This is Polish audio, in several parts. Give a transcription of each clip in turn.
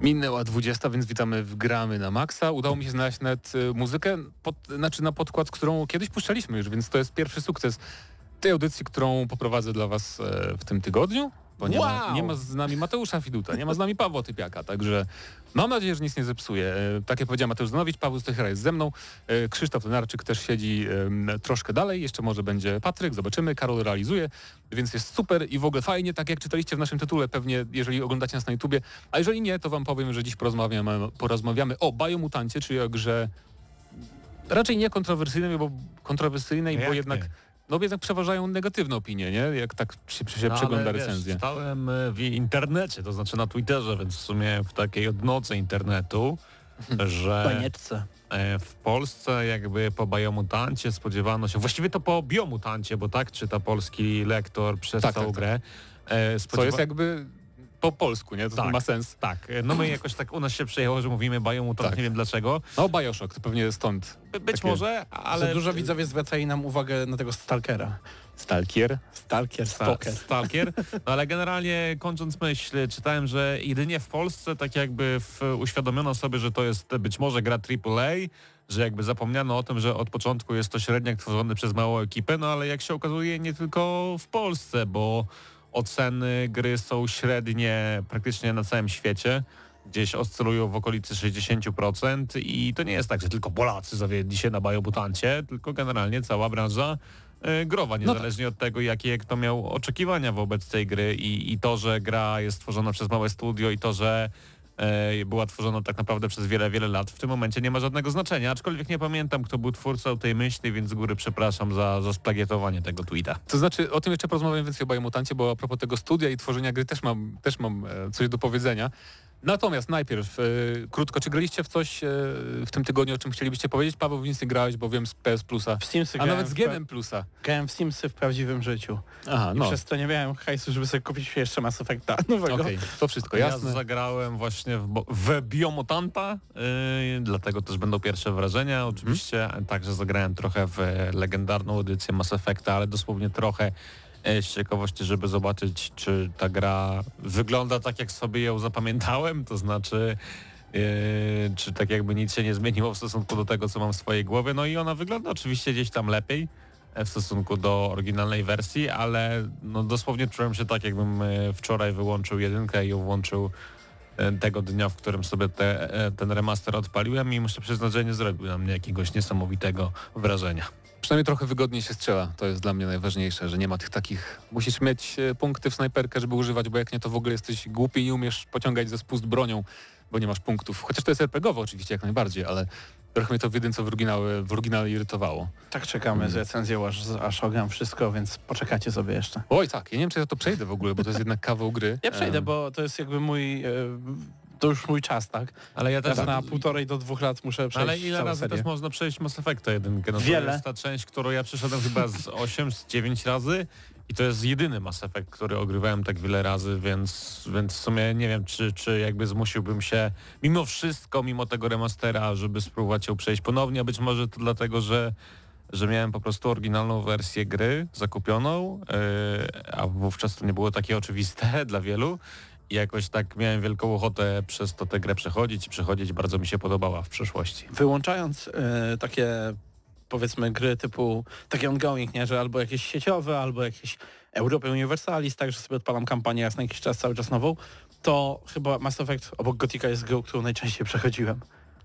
Minęła 20, więc witamy w Gramy na Maxa. Udało mi się znaleźć nawet muzykę, na podkład, którą kiedyś puszczaliśmy już, więc to jest pierwszy sukces tej audycji, którą poprowadzę dla Was w tym tygodniu, bo nie ma z nami Mateusza Fiduta, nie ma z nami Pawła Typiaka, także mam nadzieję, że nic nie zepsuje. Tak jak powiedział Mateusz Zanowicz, Paweł Stochera jest ze mną, Krzysztof Lenarczyk też siedzi troszkę dalej, jeszcze może będzie Patryk, zobaczymy, Karol realizuje, więc jest super i w ogóle fajnie, tak jak czytaliście w naszym tytule, pewnie jeżeli oglądacie nas na YouTubie, a jeżeli nie, to wam powiem, że dziś porozmawiamy o Biomutancie, czyli o grze raczej nie kontrowersyjnej, bo jednak... Nie? No jednak przeważają negatywne opinie, nie? Jak tak się przegląda recenzję. Czytałem w internecie, to znaczy na Twitterze, więc w sumie w takiej odnocy internetu, że w Polsce jakby po Biomutancie spodziewano się, właściwie to po Biomutancie, bo tak czyta polski lektor przez całą grę. Co jest jakby... Po polsku, nie? To tak, ma sens. Tak. No my jakoś tak u nas się przejęło, że mówimy Biomutant, nie wiem dlaczego. No Bioshock to pewnie stąd. Być może, ale... Dużo widzowie zwracali nam uwagę na tego Stalkera. Stalker. No ale generalnie kończąc myśl, czytałem, że jedynie w Polsce tak jakby uświadomiono sobie, że to jest być może gra AAA, że jakby zapomniano o tym, że od początku jest to średniak tworzony przez małą ekipę, no ale jak się okazuje nie tylko w Polsce, bo... Oceny gry są średnie praktycznie na całym świecie, gdzieś oscylują w okolicy 60% i to nie jest tak, że tylko Polacy zawiedli się na Biomutancie, tylko generalnie cała branża growa, niezależnie od tego, jakie kto miał oczekiwania wobec tej gry i to, że gra jest tworzona przez małe studio i to, że była tworzona tak naprawdę przez wiele, wiele lat, w tym momencie nie ma żadnego znaczenia, aczkolwiek nie pamiętam, kto był twórcą tej myśli, więc z góry przepraszam za splagiatowanie tego tweeta. To znaczy, o tym jeszcze porozmawiam więcej o Biomutancie, bo a propos tego studia i tworzenia gry też mam coś do powiedzenia. Natomiast najpierw, krótko, czy graliście w coś w tym tygodniu, o czym chcielibyście powiedzieć? Paweł, w nic nie grałeś, bo wiem z PS Plusa, a nawet z GM Plusa. Grałem w Simsy w prawdziwym życiu. Aha, no. I przez to nie miałem hajsu, żeby sobie kupić jeszcze Mass Effecta nowego. Okej, to wszystko jasne. Ja zagrałem właśnie w Biomutanta, dlatego też będą pierwsze wrażenia. Oczywiście także zagrałem trochę w legendarną edycję Mass Effecta, ale dosłownie trochę. Z ciekawości, żeby zobaczyć, czy ta gra wygląda tak, jak sobie ją zapamiętałem, to znaczy, czy tak jakby nic się nie zmieniło w stosunku do tego, co mam w swojej głowie. No i ona wygląda oczywiście gdzieś tam lepiej w stosunku do oryginalnej wersji, ale no, dosłownie czułem się tak, jakbym wczoraj wyłączył jedynkę i ją włączył tego dnia, w którym sobie ten remaster odpaliłem i muszę przyznać, że nie zrobił na mnie jakiegoś niesamowitego wrażenia. Przynajmniej trochę wygodniej się strzela, to jest dla mnie najważniejsze, że nie ma tych takich... Musisz mieć punkty w snajperkę, żeby używać, bo jak nie, to w ogóle jesteś głupi i nie umiesz pociągać ze spust bronią, bo nie masz punktów. Chociaż to jest RPGowe oczywiście jak najbardziej, ale trochę mnie to w jedynce w oryginale irytowało. Tak czekamy z recenzją, aż ogram wszystko, więc poczekacie sobie jeszcze. Oj tak, ja nie wiem, czy ja to przejdę w ogóle, bo to jest jednak kawał gry. Ja przejdę, bo to jest jakby mój... To już mój czas, tak? Ale ja też na 1,5 do 2 lat muszę przejść. Ale ile razy serię? Też można przejść Mass Effecta 1? No wiele. To jest ta część, którą ja przeszedłem chyba z 8, z 9 razy i to jest jedyny Mass Effect, który ogrywałem tak wiele razy, więc w sumie nie wiem, czy jakby zmusiłbym się mimo wszystko, mimo tego remastera, żeby spróbować ją przejść ponownie, a być może to dlatego, że miałem po prostu oryginalną wersję gry zakupioną, a wówczas to nie było takie oczywiste dla wielu. I jakoś tak miałem wielką ochotę przez to tę grę przechodzić, bardzo mi się podobała w przeszłości. Wyłączając takie powiedzmy gry typu taki ongoing, nie, że albo jakieś sieciowe, albo jakieś Europy Universalis, także sobie odpalam kampanię raz na jakiś czas, cały czas nową, to chyba Mass Effect obok Gothica jest grą, którą najczęściej przechodziłem.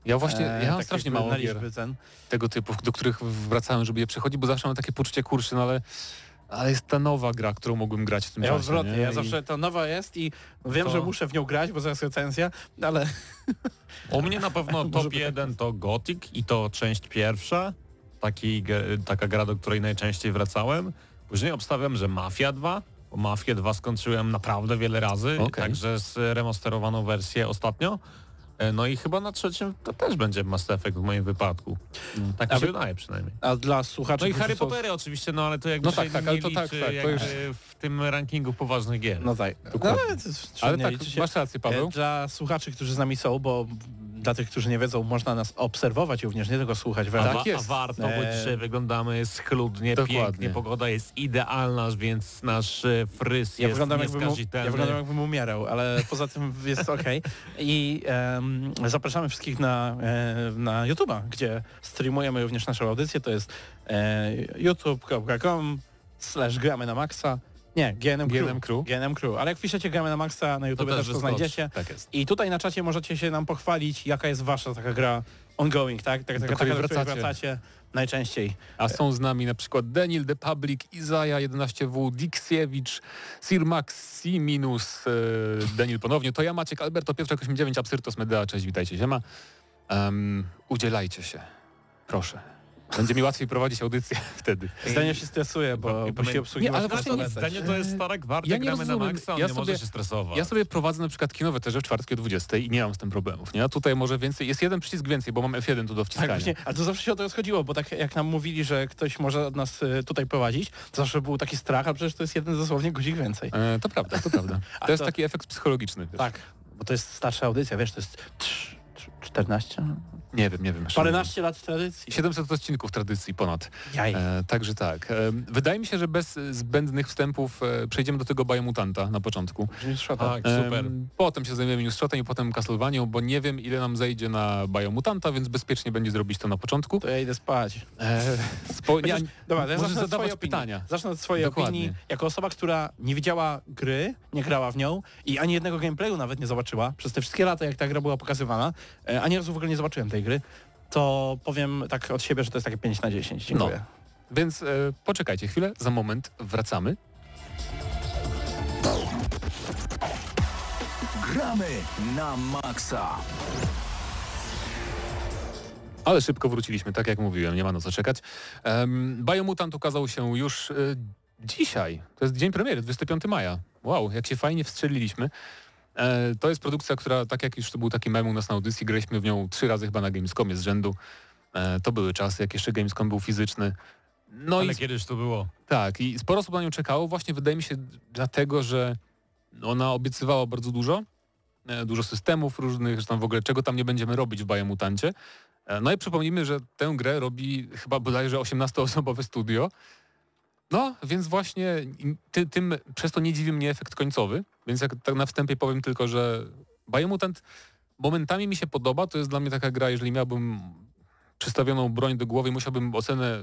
Ja właśnie mam strasznie mało gier tego typu, do których wracałem, żeby je przechodzić, bo zawsze mam takie poczucie, kurczę, no ale ale jest ta nowa gra, którą mogłem grać w tym czasie. Odwrotnie, ja zawsze ta nowa jest i wiem, że muszę w nią grać, bo to jest recenzja, ale... U mnie na pewno top 1 to Gothic i to część pierwsza, taka gra, do której najczęściej wracałem. Później obstawiam, że Mafia 2, bo Mafię 2 skończyłem naprawdę wiele razy, także zremasterowaną wersję ostatnio. No i chyba na trzecim to też będzie Mass Effect w moim wypadku. Tak mi się wydaje przynajmniej. A dla słuchaczy... No i Harry Pottery oczywiście, no ale to jakby w tym rankingu poważnych gier. No tak. Ale tak, masz rację, Paweł. Dla słuchaczy, którzy z nami są, bo dla tych, którzy nie wiedzą, można nas obserwować również, nie tylko słuchać. A warto, bo dzisiaj wyglądamy schludnie, pięknie, pogoda jest idealna, więc nasz fryz jest nieskazitelny. Ja wyglądam, jakbym umierał, ale poza tym jest okej. I zapraszamy wszystkich na YouTube'a, gdzie streamujemy również naszą audycję. To jest youtube.com/gramy na maksa. Nie, GNM Crew. Ale jak piszecie Gramy na Maxa na YouTube, też to znajdziecie. Tak jest. I tutaj na czacie możecie się nam pochwalić, jaka jest wasza taka gra ongoing, tak? Do której wracacie najczęściej. A są z nami na przykład Denil, The Public, Izaja 11W, Diksiewicz, Sir Max, C minus, Denil ponownie, to ja, Maciek, Alberto, Piotrek 89, Absyrtos, Medea, cześć, witajcie, ziema. Udzielajcie się, proszę. Będzie mi łatwiej prowadzić audycję wtedy. Zdanie się stresuje, bo się obsługiwać. Ale właśnie Zdanie to jest stara gwardia, Gramy na Maxa, nie może się stresować. Ja sobie prowadzę na przykład Kinowe Terze w czwartki o 20 i nie mam z tym problemów. Nie? A tutaj może więcej, jest jeden przycisk więcej, bo mam F1 tu do wciskania. Tak, ale to zawsze się o to rozchodziło, bo tak jak nam mówili, że ktoś może od nas tutaj prowadzić, to zawsze był taki strach, a przecież to jest jeden dosłownie guzik więcej. To prawda, to prawda. To jest taki efekt psychologiczny. Wiesz. Tak, bo to jest starsza audycja, wiesz, to jest 14... Nie wiem. Paręnaście lat tradycji. 700 odcinków tradycji ponad. Także tak. Wydaje mi się, że bez zbędnych wstępów przejdziemy do tego Biomutanta na początku. Tak, super. Potem się zajmiemy Newsshotem i potem Castlevanią, bo nie wiem, ile nam zejdzie na Biomutanta, więc bezpiecznie będzie zrobić to na początku. To ja idę spać. Dobra, ja zacznę zadawać pytania. Zacznę od swojej opinii. Jako osoba, która nie widziała gry, nie grała w nią i ani jednego gameplayu nawet nie zobaczyła przez te wszystkie lata, jak ta gra była pokazywana, ani razu w ogóle nie zobaczyłem tej gry, to powiem tak od siebie, że to jest takie 5 na 10. Dziękuję. No. Więc poczekajcie chwilę, za moment wracamy. Gramy na maksa. Ale szybko wróciliśmy, tak jak mówiłem, nie ma na co czekać. Biomutant ukazał się już dzisiaj. To jest dzień premiery, 25 maja. Wow, jak się fajnie wstrzeliliśmy. To jest produkcja, która, tak jak już to był taki mem u nas na audycji, graliśmy w nią 3 razy chyba na Gamescomie z rzędu. To były czasy, jak jeszcze Gamescom był fizyczny. No ale kiedyś to było. Tak, i sporo osób na nią czekało, właśnie wydaje mi się dlatego, że ona obiecywała bardzo dużo systemów różnych, że tam w ogóle czego tam nie będziemy robić w Biomutancie. No i przypomnijmy, że tę grę robi chyba bodajże 18-osobowe studio. No, więc właśnie tym przez to nie dziwi mnie efekt końcowy, więc jak tak na wstępie powiem tylko, że Biomutant momentami mi się podoba, to jest dla mnie taka gra, jeżeli miałbym przystawioną broń do głowy i musiałbym ocenę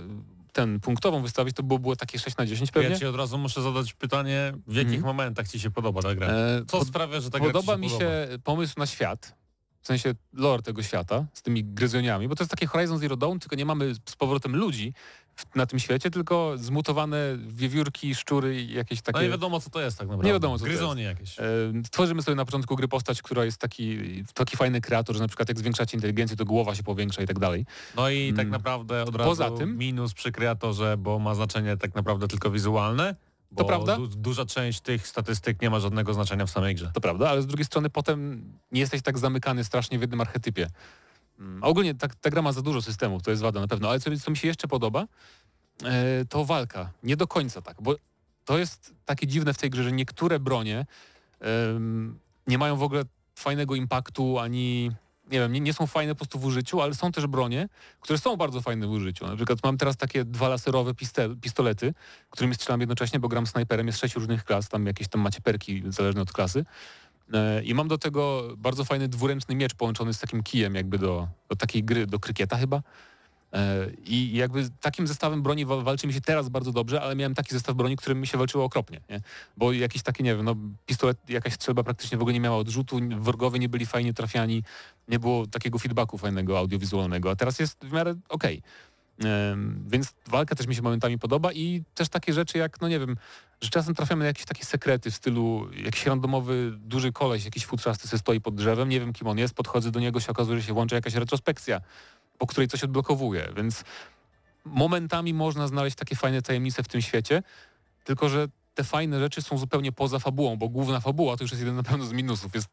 punktową wystawić, to było takie 6 na 10 pewnie. Ja ci od razu muszę zadać pytanie, w jakich momentach ci się podoba ta gra? Co sprawia, że ta gra podoba mi się pomysł na świat, w sensie lore tego świata z tymi gryzoniami, bo to jest takie Horizon Zero Dawn, tylko nie mamy z powrotem ludzi na tym świecie, tylko zmutowane wiewiórki, szczury i jakieś takie... No nie wiadomo, co to jest tak naprawdę. Nie wiadomo, co gryzonie to jest. Jakieś. Tworzymy sobie na początku gry postać, która jest taki fajny kreator, że na przykład jak zwiększacie inteligencję, to głowa się powiększa i tak dalej. No i tak naprawdę od razu poza tym, minus przy kreatorze, bo ma znaczenie tak naprawdę tylko wizualne. To prawda? Duża część tych statystyk nie ma żadnego znaczenia w samej grze. To prawda, ale z drugiej strony potem nie jesteś tak zamykany strasznie w jednym archetypie. Ogólnie ta gra ma za dużo systemów, to jest wada na pewno, ale co mi się jeszcze podoba, to walka. Nie do końca tak, bo to jest takie dziwne w tej grze, że niektóre bronie nie mają w ogóle fajnego impaktu, ani nie wiem, nie są fajne po prostu w użyciu, ale są też bronie, które są bardzo fajne w użyciu. Na przykład mam teraz takie 2 laserowe pistolety, którymi strzelam jednocześnie, bo gram snajperem, jest 6 różnych klas, tam jakieś tam macie perki zależne od klasy. I mam do tego bardzo fajny dwuręczny miecz połączony z takim kijem jakby do takiej gry, do krykieta chyba. I jakby takim zestawem broni walczy mi się teraz bardzo dobrze, ale miałem taki zestaw broni, którym mi się walczyło okropnie, nie? Bo jakieś takie, nie wiem, pistolet, jakaś strzelba praktycznie w ogóle nie miała odrzutu, wrogowie nie byli fajnie trafiani, nie było takiego feedbacku fajnego audiowizualnego, a teraz jest w miarę okej. Więc walka też mi się momentami podoba i też takie rzeczy jak, no nie wiem, że czasem trafiamy na jakieś takie sekrety w stylu jakiś randomowy, duży koleś, jakiś futrzasty se stoi pod drzewem, nie wiem kim on jest, podchodzę do niego, się okazuje, że się łączy jakaś retrospekcja, po której coś odblokowuje, więc momentami można znaleźć takie fajne tajemnice w tym świecie, tylko że te fajne rzeczy są zupełnie poza fabułą, bo główna fabuła to już jest jeden na pewno z minusów, jest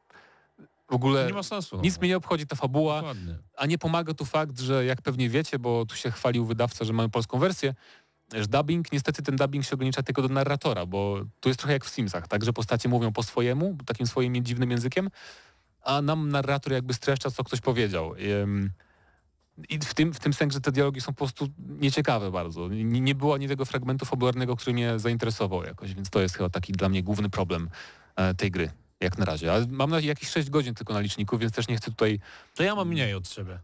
w ogóle nie ma sensu. Nic mnie nie obchodzi ta fabuła, dokładnie. A nie pomaga tu fakt, że jak pewnie wiecie, bo tu się chwalił wydawca, że mamy polską wersję, że dubbing, niestety ten dubbing się ogranicza tylko do narratora, bo tu jest trochę jak w Simsach, tak, że postacie mówią po swojemu, takim swoim dziwnym językiem, a nam narrator jakby streszcza, co ktoś powiedział. I w tym sensie, że te dialogi są po prostu nieciekawe bardzo. Nie było ani tego fragmentu fabularnego, który mnie zainteresował jakoś, więc to jest chyba taki dla mnie główny problem tej gry. Jak na razie, ale mam na jakieś 6 godzin tylko na liczniku, więc też nie chcę tutaj... To ja mam mniej od siebie.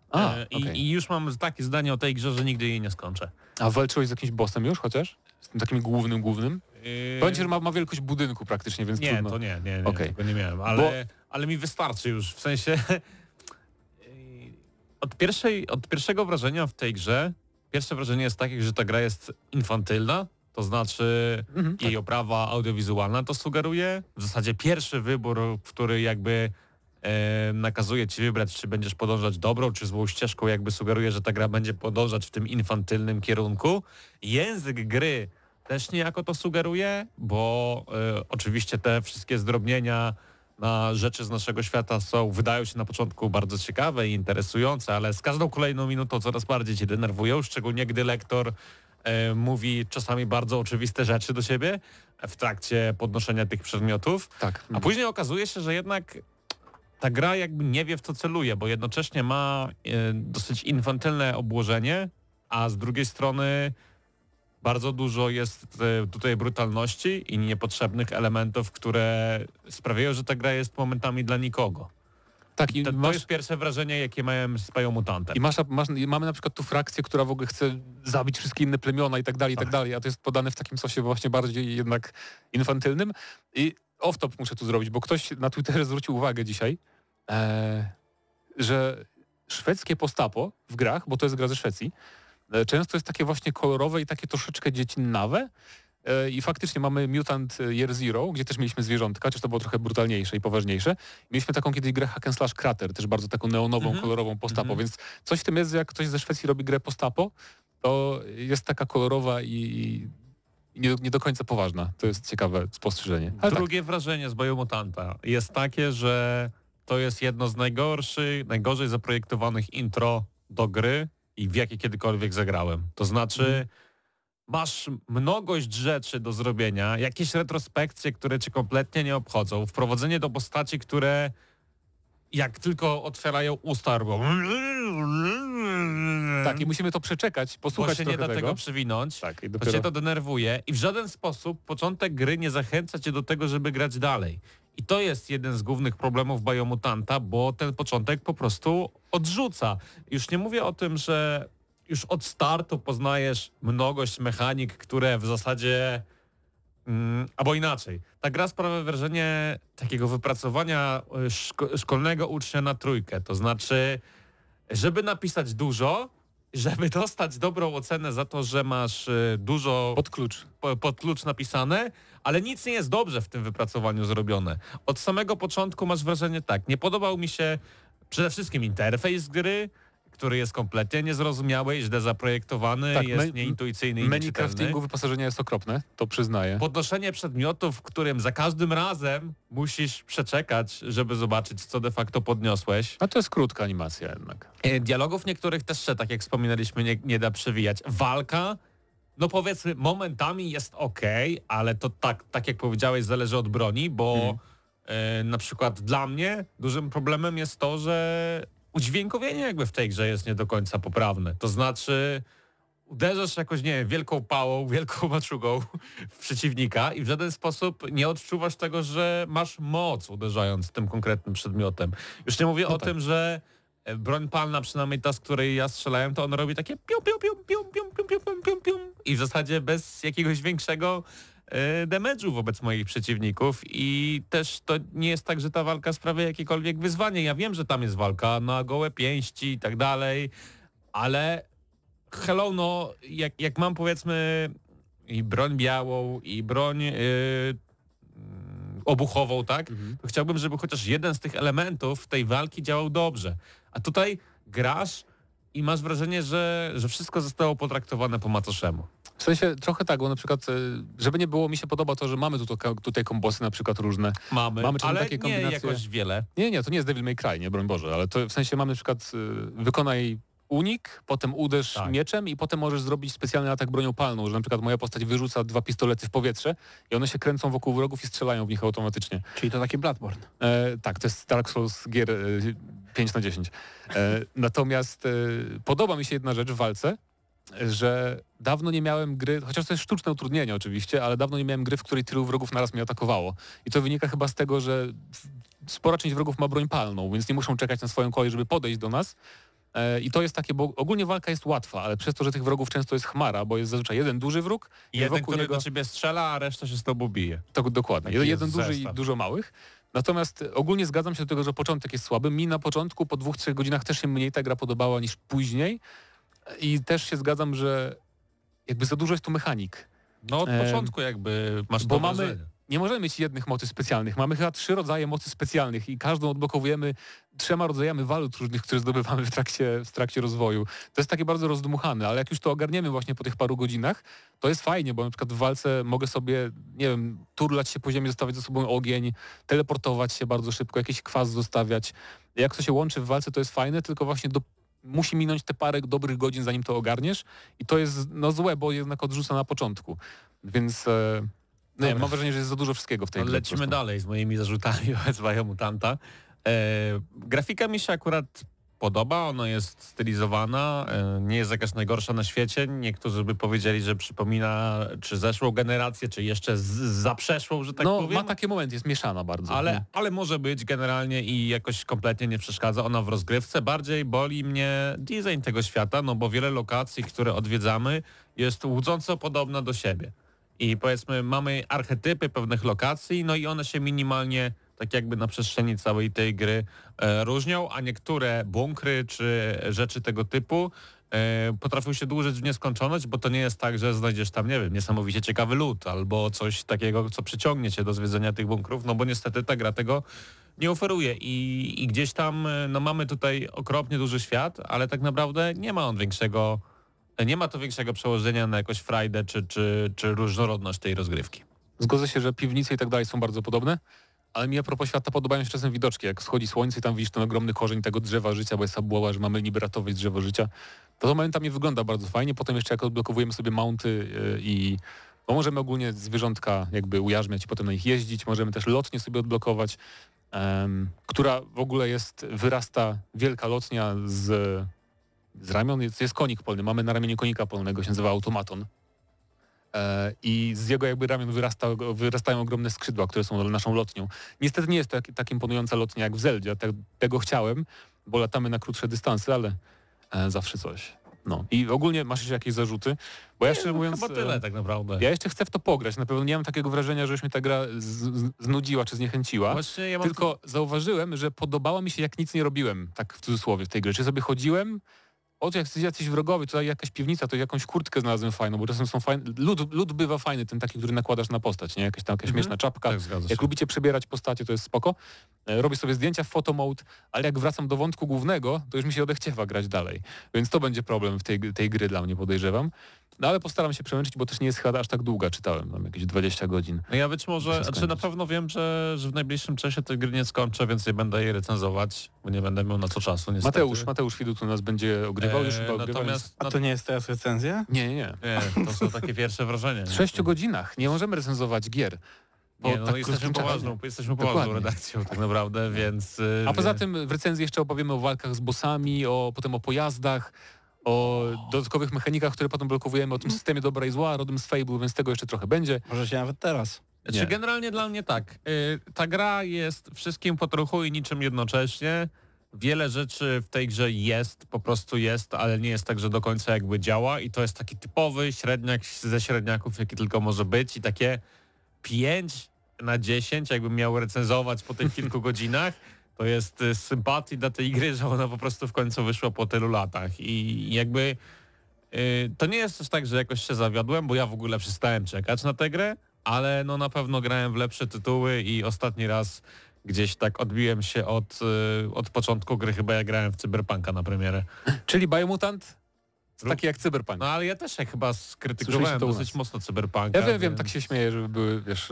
I już mam takie zdanie o tej grze, że nigdy jej nie skończę. A walczyłeś z jakimś bossem już chociaż? Z tym takim głównym? Powiem ci, że ma wielkość budynku praktycznie, więc nie, trudno. To nie, okay. Tego nie miałem, ale, ale mi wystarczy już, w sensie... Od pierwszego wrażenia w tej grze, pierwsze wrażenie jest takie, że ta gra jest infantylna, to znaczy jej oprawa audiowizualna to sugeruje. W zasadzie pierwszy wybór, który jakby nakazuje ci wybrać, czy będziesz podążać dobrą, czy złą ścieżką, jakby sugeruje, że ta gra będzie podążać w tym infantylnym kierunku. Język gry też niejako to sugeruje, bo oczywiście te wszystkie zdrobnienia na rzeczy z naszego świata wydają się na początku bardzo ciekawe i interesujące, ale z każdą kolejną minutą coraz bardziej cię denerwują, szczególnie gdy lektor mówi czasami bardzo oczywiste rzeczy do siebie w trakcie podnoszenia tych przedmiotów. Tak. A później okazuje się, że jednak ta gra jakby nie wie, w co celuje, bo jednocześnie ma dosyć infantylne obłożenie, a z drugiej strony bardzo dużo jest tutaj brutalności i niepotrzebnych elementów, które sprawiają, że ta gra jest momentami dla nikogo. Tak, i to jest pierwsze wrażenie, jakie miałem z Biomutantem. I mamy na przykład tu frakcję, która w ogóle chce zabić wszystkie inne plemiona i tak dalej, i tak dalej, a to jest podane w takim sosie właśnie bardziej jednak infantylnym. I off-top muszę tu zrobić, bo ktoś na Twitterze zwrócił uwagę dzisiaj, że szwedzkie postapo w grach, bo to jest gra ze Szwecji, często jest takie właśnie kolorowe i takie troszeczkę dziecinnawe. I faktycznie mamy Mutant Year Zero, gdzie też mieliśmy zwierzątka, chociaż to było trochę brutalniejsze i poważniejsze. Mieliśmy taką kiedyś grę hack and slash Krater, też bardzo taką neonową, kolorową postapo, więc coś w tym jest, jak ktoś ze Szwecji robi grę postapo, to jest taka kolorowa i nie do końca poważna. To jest ciekawe spostrzeżenie. Ale drugie wrażenie z Biomutanta jest takie, że to jest jedno z najgorzej zaprojektowanych intro do gry i w jakie kiedykolwiek zagrałem. To znaczy... Masz mnogość rzeczy do zrobienia, jakieś retrospekcje, które cię kompletnie nie obchodzą, wprowadzenie do postaci, które jak tylko otwierają usta, robią. Tak, i musimy to przeczekać, posłuchać trochę tego. Bo się nie da tego przywinąć, tak, i dopiero... to cię to denerwuje i w żaden sposób początek gry nie zachęca cię do tego, żeby grać dalej. I to jest jeden z głównych problemów Biomutanta, bo ten początek po prostu odrzuca. Już nie mówię o tym, że... Już od startu poznajesz mnogość mechanik, które w zasadzie... Albo inaczej. Ta gra sprawia wrażenie takiego wypracowania szkolnego ucznia na trójkę. To znaczy, żeby napisać dużo, żeby dostać dobrą ocenę za to, że masz dużo... Pod klucz napisane, ale nic nie jest dobrze w tym wypracowaniu zrobione. Od samego początku masz wrażenie tak. Nie podobał mi się przede wszystkim interfejs gry, który jest kompletnie niezrozumiały, źle zaprojektowany, tak, jest nieintuicyjny i menu craftingu wyposażenia jest okropne, to przyznaję. Podnoszenie przedmiotów, w którym za każdym razem musisz przeczekać, żeby zobaczyć, co de facto podniosłeś. A to jest krótka animacja jednak. Dialogów niektórych też się, tak jak wspominaliśmy, nie da przewijać. Walka, no powiedzmy, momentami jest okej, ale to tak jak powiedziałeś, zależy od broni, bo na przykład dla mnie dużym problemem jest to, że udźwiękowienie jakby w tej grze jest nie do końca poprawne. To znaczy uderzasz jakoś, nie wiem, wielką pałą, wielką maczugą w przeciwnika i w żaden sposób nie odczuwasz tego, że masz moc uderzając tym konkretnym przedmiotem. Już nie mówię o tym, że broń palna, przynajmniej ta, z której ja strzelałem, to on robi takie pium, pium, pium, pium, pium, pium, pium, pium, pium, pium i w zasadzie bez jakiegoś większego damage'u wobec moich przeciwników i też to nie jest tak, że ta walka sprawia jakiekolwiek wyzwanie. Ja wiem, że tam jest walka na gołe pięści i tak dalej, ale hello, no jak mam powiedzmy i broń białą i broń obuchową, tak? Mhm. To chciałbym, żeby chociaż jeden z tych elementów tej walki działał dobrze. A tutaj grasz i masz wrażenie, że wszystko zostało potraktowane po macoszemu. W sensie trochę tak, bo na przykład, żeby nie było, mi się podoba to, że mamy tutaj kombosy na przykład różne. Mamy czyli ale takie kombinacje. Nie jakoś wiele. Nie, to nie jest Devil May Cry, nie, broń Boże, ale to w sensie mamy na przykład wykonaj unik, potem uderz mieczem i potem możesz zrobić specjalny atak bronią palną, że na przykład moja postać wyrzuca dwa pistolety w powietrze i one się kręcą wokół wrogów i strzelają w nich automatycznie. Czyli to taki Bloodborne. Tak, to jest Dark Souls gier 5/10. Natomiast podoba mi się jedna rzecz w walce, że dawno nie miałem gry, chociaż to jest sztuczne utrudnienie oczywiście, ale dawno nie miałem gry, w której tylu wrogów naraz mnie atakowało. I to wynika chyba z tego, że spora część wrogów ma broń palną, więc nie muszą czekać na swoją kolej, żeby podejść do nas. I to jest takie, bo ogólnie walka jest łatwa, ale przez to, że tych wrogów często jest chmara, bo jest zazwyczaj jeden duży wróg. Jeden, który do ciebie strzela, a reszta się z tobą bije. Tak, dokładnie. Jeden duży i dużo małych. Natomiast ogólnie zgadzam się do tego, że początek jest słaby. Mi na początku po 2-3 godzinach też się mniej ta gra podobała niż później. I też się zgadzam, że jakby za dużo jest tu mechanik. No od początku jakby masz bo mamy. Nie możemy mieć jednych mocy specjalnych. Mamy chyba 3 rodzaje mocy specjalnych i każdą odblokowujemy 3 rodzajami walut różnych, które zdobywamy w trakcie rozwoju. To jest takie bardzo rozdmuchane, ale jak już to ogarniemy właśnie po tych paru godzinach, to jest fajnie, bo na przykład w walce mogę sobie, nie wiem, turlać się po ziemi, zostawiać za sobą ogień, teleportować się bardzo szybko, jakiś kwas zostawiać. Jak to się łączy w walce, to jest fajne, tylko właśnie musi minąć te parę dobrych godzin, zanim to ogarniesz i to jest no złe, bo jednak odrzuca na początku. Więc... Nie, mam wrażenie, że jest za dużo wszystkiego w tej grze. Lecimy dalej z moimi zarzutami wobec Biomutanta. Grafika mi się akurat podoba, ona jest stylizowana, nie jest jakaś najgorsza na świecie. Niektórzy by powiedzieli, że przypomina czy zeszłą generację, czy jeszcze za przeszłą, że tak powiem. No ma taki moment, jest mieszana bardzo. Ale może być generalnie i jakoś kompletnie nie przeszkadza ona w rozgrywce. Bardziej boli mnie design tego świata, no bo wiele lokacji, które odwiedzamy, jest łudząco podobna do siebie. I powiedzmy mamy archetypy pewnych lokacji, no i one się minimalnie tak jakby na przestrzeni całej tej gry różnią, a niektóre bunkry czy rzeczy tego typu potrafią się dłużyć w nieskończoność, bo to nie jest tak, że znajdziesz tam, nie wiem, niesamowicie ciekawy loot albo coś takiego, co przyciągnie cię do zwiedzenia tych bunkrów, no bo niestety ta gra tego nie oferuje i gdzieś tam no mamy tutaj okropnie duży świat, ale tak naprawdę nie ma to większego przełożenia na jakoś frajdę czy różnorodność tej rozgrywki. Zgodzę się, że piwnice i tak dalej są bardzo podobne, ale mi a propos świata podobają się czasem widoczki. Jak schodzi słońce i tam widzisz ten ogromny korzeń tego drzewa życia, bo jest fabuła, że mamy niby ratować drzewo życia, to momentami wygląda bardzo fajnie. Potem jeszcze jak odblokowujemy sobie mounty i bo możemy ogólnie zwierzątka jakby ujarzmiać i potem na nich jeździć, możemy też lotnie sobie odblokować, która w ogóle wyrasta wielka lotnia z ramion, jest konik polny, mamy na ramieniu konika polnego, się nazywa automaton i z jego jakby ramion wyrastają ogromne skrzydła, które są naszą lotnią. Niestety nie jest to tak imponująca lotnia jak w Zeldzie, tego chciałem, bo latamy na krótsze dystanse, ale zawsze coś. No i ogólnie masz jeszcze jakieś zarzuty, bo ja szczerze mówiąc... Chyba tyle tak naprawdę. Ja jeszcze chcę w to pograć, na pewno nie mam takiego wrażenia, że już mnie ta gra znudziła czy zniechęciła, ja tylko zauważyłem, że podobała mi się jak nic nie robiłem, tak w cudzysłowie w tej grze, czy sobie chodziłem, jak jesteś jacyś wrogowie, tutaj jakaś piwnica, to jakąś kurtkę znalazłem fajną, bo czasem są fajne. Lud bywa fajny, ten taki, który nakładasz na postać, nie? Jakaś śmieszna czapka. Tak, jak lubicie przebierać postacie, to jest spoko. Robię sobie zdjęcia w photomode, ale jak wracam do wątku głównego, to już mi się odechciewa grać dalej. Więc to będzie problem w tej gry dla mnie, podejrzewam. No ale postaram się przemęczyć, bo też nie jest chyba aż tak długa, czytałem, mam jakieś 20 godzin. Ja być może, na pewno wiem, że w najbliższym czasie tej gry nie skończę, więc nie będę jej recenzować, bo nie będę miał na co czasu niestety. Mateusz Fiduta nas będzie ogrywał, już chyba ogrywał. A to nie jest teraz recenzja? Nie, to są takie pierwsze wrażenia. W 6 godzinach nie możemy recenzować gier. Jesteśmy poważną redakcją tak naprawdę, więc... A poza tym w recenzji jeszcze opowiemy o walkach z bossami, potem o pojazdach, o dodatkowych mechanikach, które potem blokowujemy, o tym systemie dobra i zła, rodem z Fable, więc tego jeszcze trochę będzie. Może się nawet teraz. Znaczy, generalnie dla mnie tak. Ta gra jest wszystkim po trochu i niczym jednocześnie. Wiele rzeczy w tej grze jest, ale nie jest tak, że do końca jakby działa i to jest taki typowy średniak ze średniaków, jaki tylko może być i takie 5/10, jakbym miał recenzować po tych kilku godzinach, to jest z sympatii dla tej gry, że ona po prostu w końcu wyszła po tylu latach i jakby To nie jest też tak, że jakoś się zawiodłem, bo ja w ogóle przestałem czekać na tę grę, ale no na pewno grałem w lepsze tytuły i ostatni raz gdzieś tak odbiłem się od początku gry, chyba ja grałem w Cyberpunka na premierę. Czyli Biomutant? Taki jak Cyberpunk. No ale ja też chyba skrytykowałem dosyć mocno Cyberpunka. Ja wiem, tak się śmieję, żeby były, wiesz,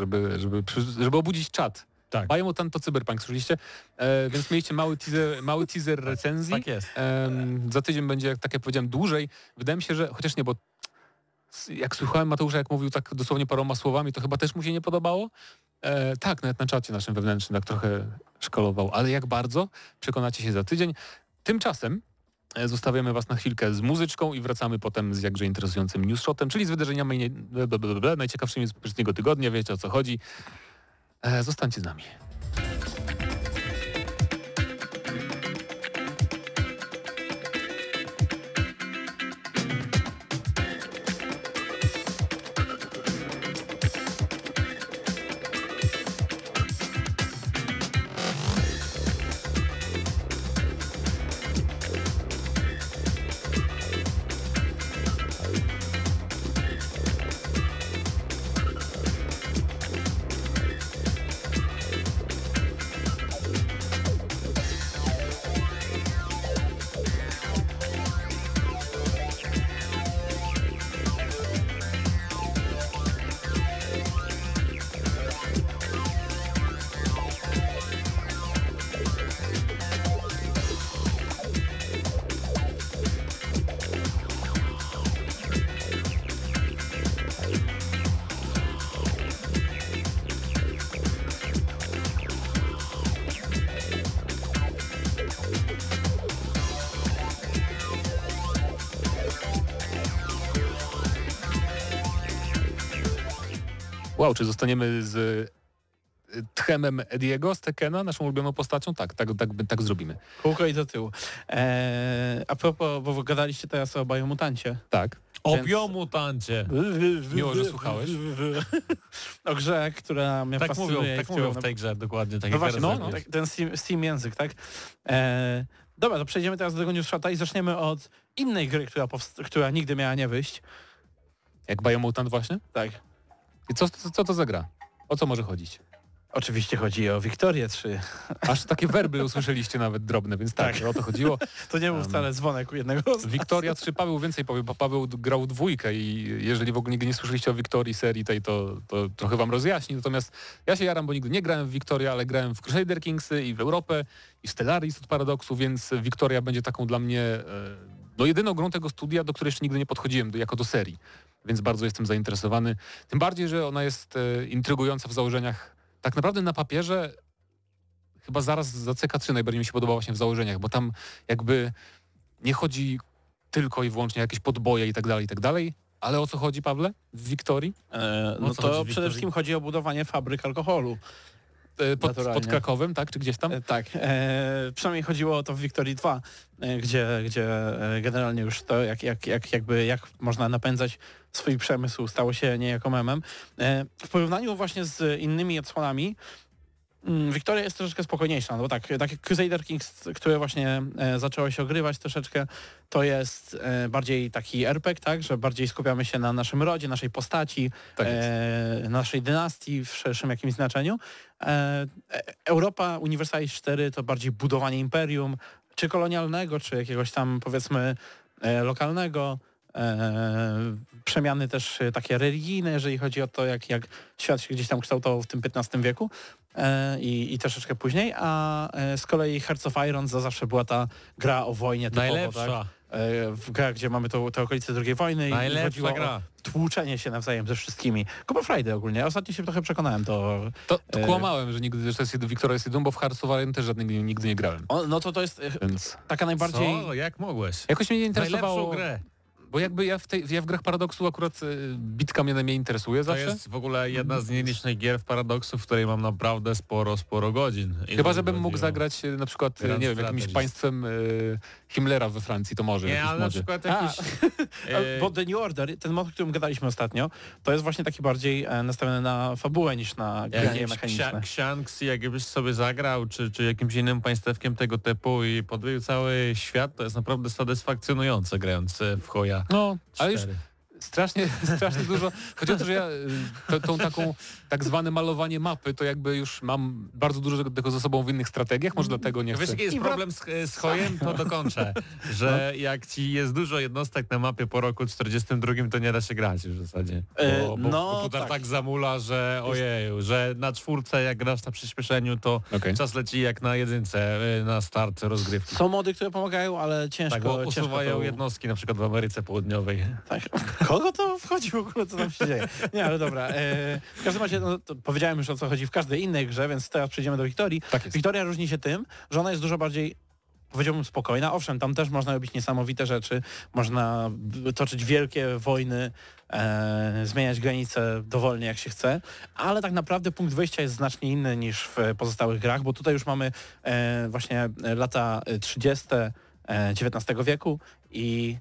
żeby obudzić czat. Tak. Biomutant to Cyberpunk, słyszeliście? Więc mieliście mały teaser recenzji. Tak jest. Za tydzień będzie, tak jak powiedziałem, dłużej. Wydaje mi się, że chociaż nie, bo jak słuchałem Mateusza, jak mówił tak dosłownie paroma słowami, to chyba też mu się nie podobało. Tak, nawet na czacie naszym wewnętrznym tak trochę szkalował. Ale jak bardzo? Przekonacie się za tydzień. Tymczasem zostawiamy was na chwilkę z muzyczką i wracamy potem z jakże interesującym newsshotem, czyli z wydarzeniami najciekawszymi z poprzedniego tygodnia, wiecie o co chodzi. Zostańcie z nami. Wow, czy zostaniemy z tchemem Ediego z Tekena, naszą ulubioną postacią? Tak zrobimy. Kółko i do tyłu. A propos, bo gadaliście teraz o Biomutancie. Tak. O Biomutancie! Miło, że słuchałeś. O grze, która mnie fascynuje. Tak mówią w tej grze, dokładnie. Tak no właśnie, ten Steam język, tak? Dobra, to przejdziemy teraz do tego newsshota i zaczniemy od innej gry, która nigdy miała nie wyjść. Jak Biomutant właśnie? Tak. I co to za gra? O co może chodzić? Oczywiście chodzi o Victorię 3. Aż takie werble usłyszeliście nawet drobne, więc tak, o to chodziło. To nie był wcale dzwonek u jednego z nas. Victoria 3, Paweł więcej powie, bo Paweł grał dwójkę i jeżeli w ogóle nigdy nie słyszeliście o Victorii serii tej, to trochę wam rozjaśni. Natomiast ja się jaram, bo nigdy nie grałem w Victorię, ale grałem w Crusader Kingsy i w Europę i w Stellaris od Paradoksu, więc Victoria będzie taką dla mnie jedyną grą tego studia, do której jeszcze nigdy nie podchodziłem jako do serii. Więc bardzo jestem zainteresowany. Tym bardziej, że ona jest intrygująca w założeniach. Tak naprawdę na papierze chyba zaraz za CK3 najbardziej mi się podoba właśnie w założeniach, bo tam jakby nie chodzi tylko i wyłącznie o jakieś podboje i tak dalej. Ale o co chodzi, Pawle, w Wiktorii? No to przede wszystkim chodzi o budowanie fabryk alkoholu. Pod Krakowem, tak? Czy gdzieś tam? Tak. Przynajmniej chodziło o to w Victorii 2, gdzie generalnie już to, jak można napędzać swój przemysł, stało się niejako memem. W porównaniu właśnie z innymi odsłonami Victoria jest troszeczkę spokojniejsza, no bo tak jak Crusader Kings, które właśnie zaczęło się ogrywać troszeczkę, to jest bardziej taki RPG, tak, że bardziej skupiamy się na naszym rodzie, naszej postaci, tak naszej dynastii w szerszym jakimś znaczeniu. Europa Universalis 4 to bardziej budowanie imperium, czy kolonialnego, czy jakiegoś tam powiedzmy lokalnego, przemiany też takie religijne, jeżeli chodzi o to, jak świat się gdzieś tam kształtował w tym XV wieku. I troszeczkę później, a z kolei Hearts of Iron to zawsze była ta gra o wojnie typowo, najlepsza. Tak? Gra, gdzie mamy te okolice II wojny i chodziło o tłuczenie się nawzajem ze wszystkimi. Kupa Friday ogólnie, ostatnio się trochę przekonałem to kłamałem, że nigdy też Victoria jest jedyną, bo w Hearts of Iron też żadnego nigdy nie grałem. To jest taka najbardziej... Co? Jak mogłeś? Jakoś mnie nie interesowało... Najlepszą grę. Bo jakby ja w grach Paradoksu akurat bitka mnie interesuje zawsze. To jest w ogóle jedna z nielicznych gier w Paradoksu, w której mam naprawdę sporo godzin. Chyba, żebym mógł zagrać na przykład, nie wiem, jakimś państwem Himmlera we Francji, to może. Nie, ale na przykład jakiś... Bo The New Order, ten mod, o którym gadaliśmy ostatnio, to jest właśnie taki bardziej nastawiony na fabułę niż na gry mechaniczne. Xianxi, jakbyś sobie zagrał, czy jakimś innym państewkiem tego typu i podbił cały świat, to jest naprawdę satysfakcjonujące grając w Hoja. Fiduta. No, ale już strasznie dużo. Chodzi o to, że ja tą taką tak zwane malowanie mapy, to jakby już mam bardzo dużo tego ze sobą w innych strategiach, może dlatego nie chcę. Wiesz, jaki jest problem z hojem, to dokończę, że jak ci jest dużo jednostek na mapie po roku 42, to nie da się grać już w zasadzie. Bo komputer tak zamula, że ojeju, że na 4 jak grasz na przyspieszeniu, to czas leci jak na 1 na start rozgrywki. Są mody, które pomagają, ale ciężko. Tak, bo usuwają jednostki na przykład w Ameryce Południowej. Tak. Kogo to wchodzi w ogóle, co tam się dzieje? Nie, ale dobra. W każdym razie to powiedziałem już, o co chodzi w każdej innej grze, więc teraz przejdziemy do Wiktorii. Tak, Wiktoria różni się tym, że ona jest dużo bardziej, powiedziałbym, spokojna. Owszem, tam też można robić niesamowite rzeczy, można toczyć wielkie wojny, zmieniać granice dowolnie jak się chce, ale tak naprawdę punkt wyjścia jest znacznie inny niż w pozostałych grach, bo tutaj już mamy właśnie lata 30. XIX wieku i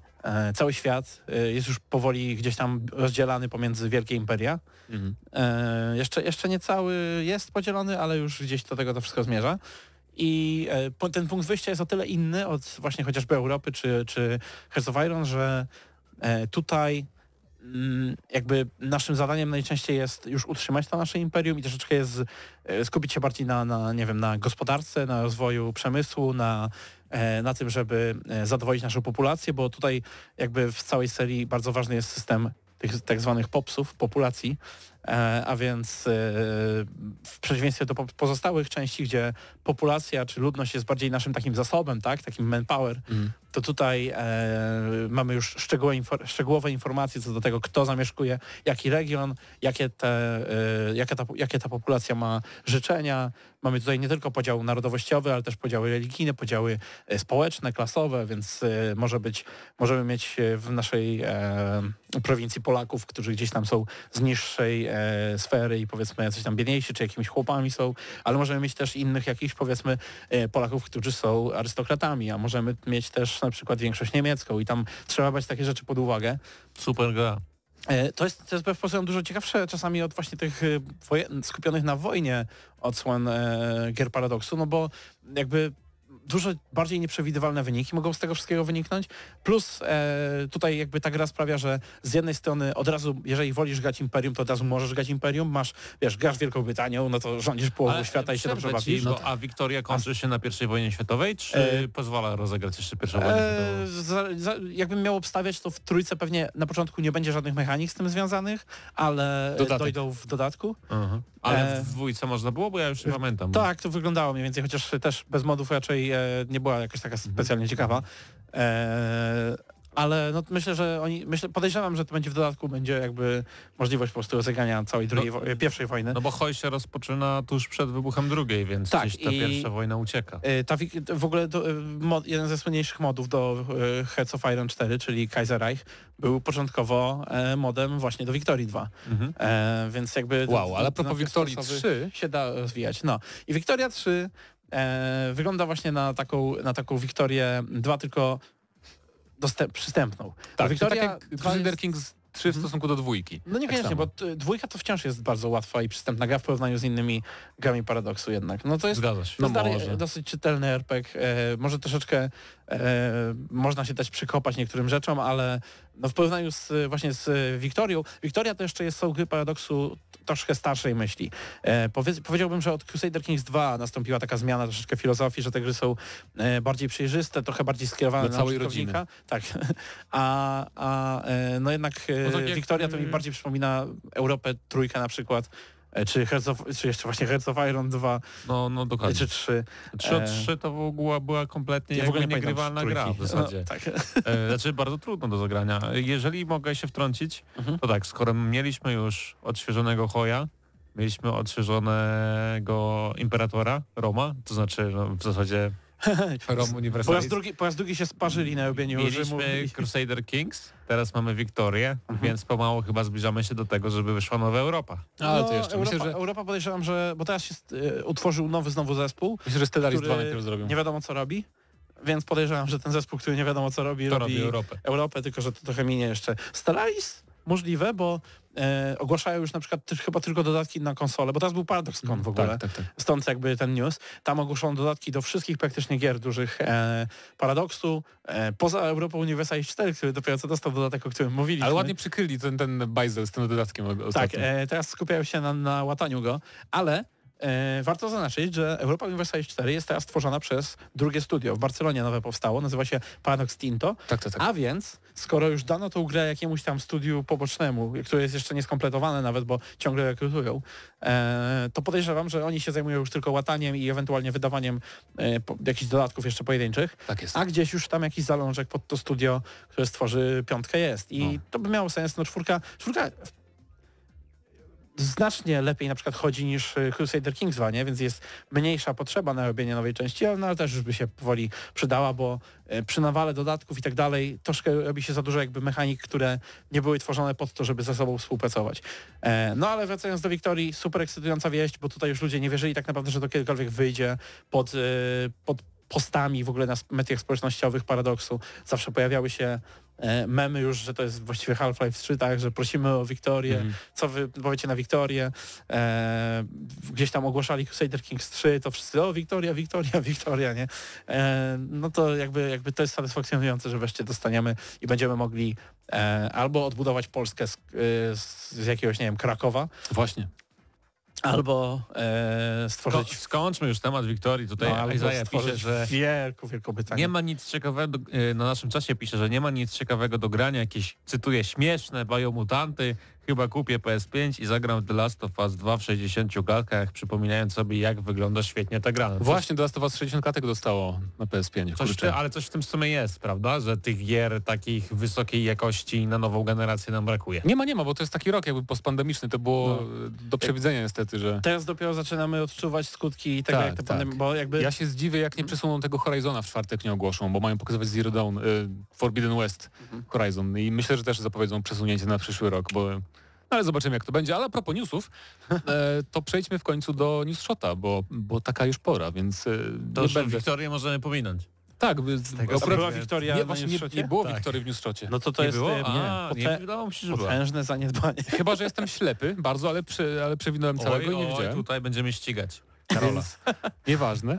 cały świat jest już powoli gdzieś tam rozdzielany pomiędzy wielkie imperia. Mhm. Jeszcze nie cały jest podzielony, ale już gdzieś do tego to wszystko zmierza. I ten punkt wyjścia jest o tyle inny od właśnie chociażby Europy czy Hearts of Iron, że tutaj jakby naszym zadaniem najczęściej jest już utrzymać to nasze imperium i troszeczkę jest skupić się bardziej na nie wiem, na gospodarce, na rozwoju przemysłu, na tym, żeby zadowolić naszą populację, bo tutaj jakby w całej serii bardzo ważny jest system tych tak zwanych popsów, populacji, a więc w przeciwieństwie do pozostałych części, gdzie populacja czy ludność jest bardziej naszym takim zasobem, tak, takim manpower, to tutaj mamy już szczegółowe informacje co do tego, kto zamieszkuje jaki region, jakie ta populacja ma życzenia. Mamy tutaj nie tylko podział narodowościowy, ale też podziały religijne, podziały społeczne, klasowe, więc możemy mieć w naszej prowincji Polaków, którzy gdzieś tam są z niższej sfery i powiedzmy jacyś tam biedniejsi, czy jakimiś chłopami są, ale możemy mieć też innych jakichś powiedzmy Polaków, którzy są arystokratami, a możemy mieć też na przykład większość niemiecką i tam trzeba brać takie rzeczy pod uwagę. Super gra. To jest bez powodu dużo ciekawsze czasami od właśnie tych skupionych na wojnie odsłon gier Paradoksu, no bo jakby dużo bardziej nieprzewidywalne wyniki mogą z tego wszystkiego wyniknąć, plus tutaj jakby ta gra sprawia, że z jednej strony od razu, jeżeli wolisz grać Imperium, to od razu możesz grać Imperium, grasz Wielką Brytanią, no to rządzisz połową świata i się dobrze bawisz. No a Wiktoria kończy się na I wojnie światowej, czy pozwala rozegrać jeszcze I wojnę światową? Jakbym miał obstawiać, to w trójce pewnie na początku nie będzie żadnych mechanik z tym związanych, ale dojdą w dodatku. Uh-huh. Ale w dwójce można było, bo ja już nie pamiętam. Tak, to wyglądało mniej więcej, chociaż też bez modów raczej nie była jakaś taka specjalnie ciekawa. Ale no myślę, że podejrzewam, że to będzie w dodatku, będzie jakby możliwość po prostu rozegrania całej pierwszej wojny. No bo hoj się rozpoczyna tuż przed wybuchem drugiej, więc tak, gdzieś ta pierwsza wojna ucieka. W ogóle jeden ze słynniejszych modów do Hearts of Iron 4, czyli Kaiserreich, był początkowo modem właśnie do Victorii 2. Mhm. Więc jakby... Wow, ale propos Victorii 3 się da rozwijać. No i Victoria 3 wygląda właśnie na taką Victorię 2, tylko przystępną. Tak, Victoria, tak jak Crusader Kings 3 w stosunku do dwójki. No niekoniecznie, bo dwójka to wciąż jest bardzo łatwa i przystępna gra w porównaniu z innymi grami Paradoksu jednak. No to jest dosyć czytelny RPG. Może troszeczkę można się dać przykopać niektórym rzeczom, ale no w porównaniu z Wiktorią, Wiktoria to jeszcze są gry Paradoksu troszkę starszej myśli. Powiedziałbym, że od Crusader Kings 2 nastąpiła taka zmiana troszeczkę filozofii, że te gry są bardziej przejrzyste, trochę bardziej skierowane na całej rodziny. Tak. No jednak Wiktoria to mi bardziej przypomina Europę Trójkę na przykład, czy jeszcze właśnie Hearts of Iron 2, no dokładnie, czy 3. 3 to w ogóle była kompletnie niegrywalna gra w zasadzie. No, tak. Znaczy bardzo trudno do zagrania. Jeżeli mogę się wtrącić, to tak, skoro mieliśmy już odświeżonego Hoja, mieliśmy odświeżonego Imperatora Roma, to znaczy w zasadzie Roma Universalis. Po raz drugi się sparzyli na robieniu Rzymu. Mieliśmy Crusader Kings, teraz mamy Wiktorię, więc pomału chyba zbliżamy się do tego, żeby wyszła nowa Europa. Ale to jeszcze Europa, myślę, że... Europa podejrzewam, że... Bo teraz się utworzył nowy znowu zespół. Myślę, że Stellaris 2 najpierw zrobią. Nie wiadomo co robi. Więc podejrzewam, że ten zespół, który nie wiadomo co robi, robi Europę. Tylko że to trochę minie jeszcze. Stellaris? możliwe, bo ogłaszają już na przykład chyba tylko dodatki na konsolę, bo teraz był ParadoxCon w ogóle, tak. Stąd jakby ten news. Tam ogłoszono dodatki do wszystkich praktycznie gier dużych Paradoxu, poza Europą Universalis 4, który dopiero co dostał dodatek, o którym mówiliśmy. Ale ładnie przykryli ten bajzel z tym dodatkiem ostatnio. Tak, teraz skupiają się na łataniu go, ale warto zaznaczyć, że Europa Universalis 4 jest teraz tworzona przez drugie studio. W Barcelonie nowe powstało, nazywa się Paradox Tinto. Tak. A więc, skoro już dano tą grę jakiemuś tam studiu pobocznemu, które jest jeszcze nieskompletowane nawet, bo ciągle rekrutują, to podejrzewam, że oni się zajmują już tylko łataniem i ewentualnie wydawaniem jakichś dodatków jeszcze pojedynczych. Tak jest. A gdzieś już tam jakiś zalążek pod to studio, które stworzy piątkę jest. I to by miało sens, no czwórka znacznie lepiej na przykład chodzi niż Crusader Kings 2, nie? Więc jest mniejsza potrzeba na robienie nowej części, ale też już by się powoli przydała, bo przy nawale dodatków i tak dalej troszkę robi się za dużo jakby mechanik, które nie były tworzone pod to, żeby ze sobą współpracować. No ale wracając do Wiktorii, super ekscytująca wieść, bo tutaj już ludzie nie wierzyli tak naprawdę, że to kiedykolwiek wyjdzie pod postami w ogóle na mediach społecznościowych Paradoksu. Zawsze pojawiały się memy już, że to jest właściwie Half-Life 3, tak, że prosimy o Wiktorię, co wy powiecie na Wiktorię. Gdzieś tam ogłaszali Crusader Kings 3, to wszyscy o Wiktoria, nie? No to jakby to jest satysfakcjonujące, że wreszcie dostaniemy i będziemy mogli albo odbudować Polskę z jakiegoś, nie wiem, Krakowa. Właśnie. Albo stworzyć... Skończmy już temat Wiktorii. Tutaj Izaja pisze, że nie ma nic ciekawego, na naszym czasie pisze, że nie ma nic ciekawego do grania, jakieś, cytuję, śmieszne Biomutanty, chyba kupię PS5 i zagram The Last of Us 2 w 60 klatkach, przypominając sobie, jak wygląda świetnie ta gra. Właśnie The Last of Us 60 klatek dostało na PS5. Ale coś w tym w sumie jest, prawda? Że tych gier takich wysokiej jakości na nową generację nam brakuje. Nie ma, bo to jest taki rok jakby postpandemiczny, to było do przewidzenia niestety, że... Teraz dopiero zaczynamy odczuwać skutki tego, jak to pandemia... Bo jakby... Ja się zdziwię, jak nie przesuną tego Horizona w czwartek, nie ogłoszą, bo mają pokazywać Zero Dawn, Forbidden West Horizon i myślę, że też zapowiedzą przesunięcie na przyszły rok, bo... Ale zobaczymy, jak to będzie. Ale a propos newsów, to przejdźmy w końcu do newsshota, bo taka już pora, więc... To już Wiktorię możemy pominąć. Tak, była Wiktoria nie było Wiktorii w newsshocie. No to jest... Potężne zaniedbanie. Chyba że jestem ślepy bardzo, ale przewinąłem całego i nie widziałem. Tutaj będziemy ścigać Karola. Nieważne.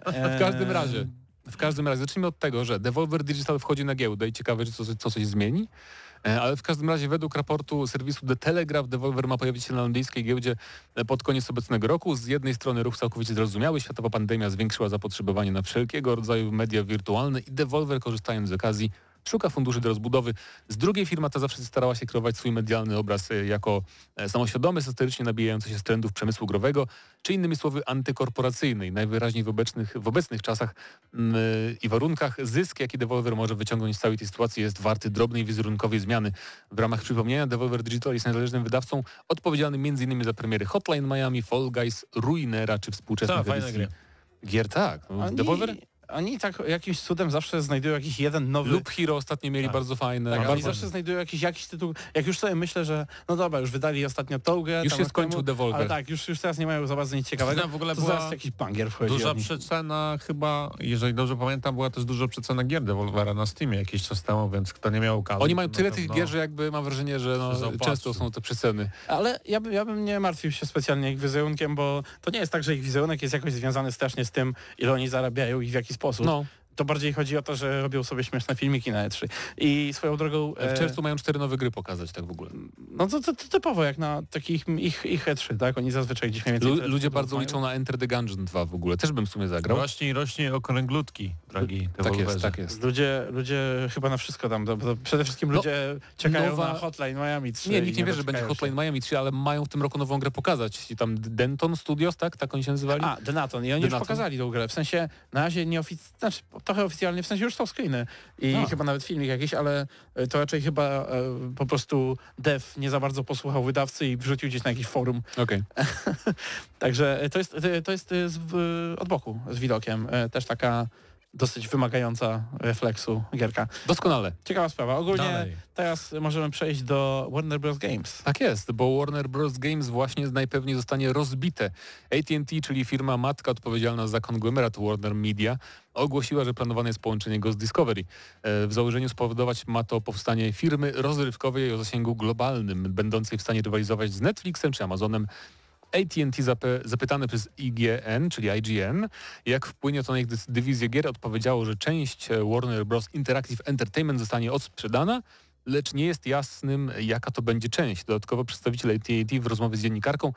W każdym razie zacznijmy od tego, że Devolver Digital wchodzi na giełdę i ciekawe, czy co coś zmieni. Ale w każdym razie według raportu serwisu The Telegraph Devolver ma pojawić się na londyńskiej giełdzie pod koniec obecnego roku. Z jednej strony ruch całkowicie zrozumiały, światowa pandemia zwiększyła zapotrzebowanie na wszelkiego rodzaju media wirtualne i Devolver, korzystając z okazji, szuka funduszy do rozbudowy. Z drugiej firma ta zawsze starała się kreować swój medialny obraz jako samoświadomy, satyrycznie nabijający się z trendów przemysłu growego, czy innymi słowy antykorporacyjnej. Najwyraźniej w obecnych czasach i warunkach zysk, jaki Devolver może wyciągnąć z całej tej sytuacji, jest warty drobnej wizerunkowej zmiany. W ramach przypomnienia Devolver Digital jest niezależnym wydawcą odpowiedzialnym m.in. za premiery Hotline Miami, Fall Guys, Ruinera czy współczesnych edycji gier. Tak, Devolver... Oni tak jakimś cudem zawsze znajdują jakiś jeden nowy... Loop Hero ostatnio mieli bardzo fajne. Tak, bardzo oni zawsze znajdują jakiś tytuł. Jak już sobie myślę, że no dobra, już wydali ostatnio tą grę. Już się skończył Devolver. Ale tak, już teraz nie mają za bardzo nic ciekawego. Znam, w ogóle była jakiś bangier wchodzi. Duża przecena chyba, jeżeli dobrze pamiętam, była też duża przecena gier Devolvera na Steamie jakiś czas temu, więc kto nie miał okazji. Oni mają tyle tych gier, że jakby mam wrażenie, że często są te przeceny. Ale ja bym nie martwił się specjalnie ich wizerunkiem, bo to nie jest tak, że ich wizerunek jest jakoś związany strasznie z tym, ile oni zarabiają i w jaki sposób. No. To bardziej chodzi o to, że robią sobie śmieszne filmiki na E3. I swoją drogą... W czerwcu mają 4 nowe gry pokazać, tak w ogóle. No to typowo, jak na takich ich E3, tak? Oni zazwyczaj gdzieś mniej więcej... Ludzie bardzo liczą na Enter the Gungeon 2 w ogóle. Też bym w sumie zagrał. Rośnie okręglutki, drogi. Tak jest. Ludzie chyba na wszystko tam... Przede wszystkim ludzie czekają na Hotline Miami 3. Nie, nikt nie wie, że będzie Hotline Miami 3, ale mają w tym roku nową grę pokazać. I tam Denaton Studios, tak oni się nazywali? A, Denaton. I oni już pokazali tą grę. W sensie na razie nieoficjalnie... Znaczy, trochę oficjalnie, w sensie już są screeny i chyba nawet filmik jakiś, ale to raczej chyba po prostu dev nie za bardzo posłuchał wydawcy i wrzucił gdzieś na jakieś forum. Okay. Także to jest od boku z widokiem. Też taka dosyć wymagająca refleksu gierka. Doskonale. Ciekawa sprawa. Ogólnie Dalej. Teraz możemy przejść do Warner Bros. Games. Tak jest, bo Warner Bros. Games właśnie najpewniej zostanie rozbite. AT&T, czyli firma matka odpowiedzialna za konglomerat Warner Media, ogłosiła, że planowane jest połączenie go z Discovery. W założeniu spowodować ma to powstanie firmy rozrywkowej o zasięgu globalnym, będącej w stanie rywalizować z Netflixem czy Amazonem. AT&T zapytane przez IGN, czyli IGN, jak wpłynie to na ich dywizję gier, odpowiedziało, że część Warner Bros. Interactive Entertainment zostanie odsprzedana, lecz nie jest jasnym, jaka to będzie część. Dodatkowo przedstawiciel AT&T w rozmowie z dziennikarką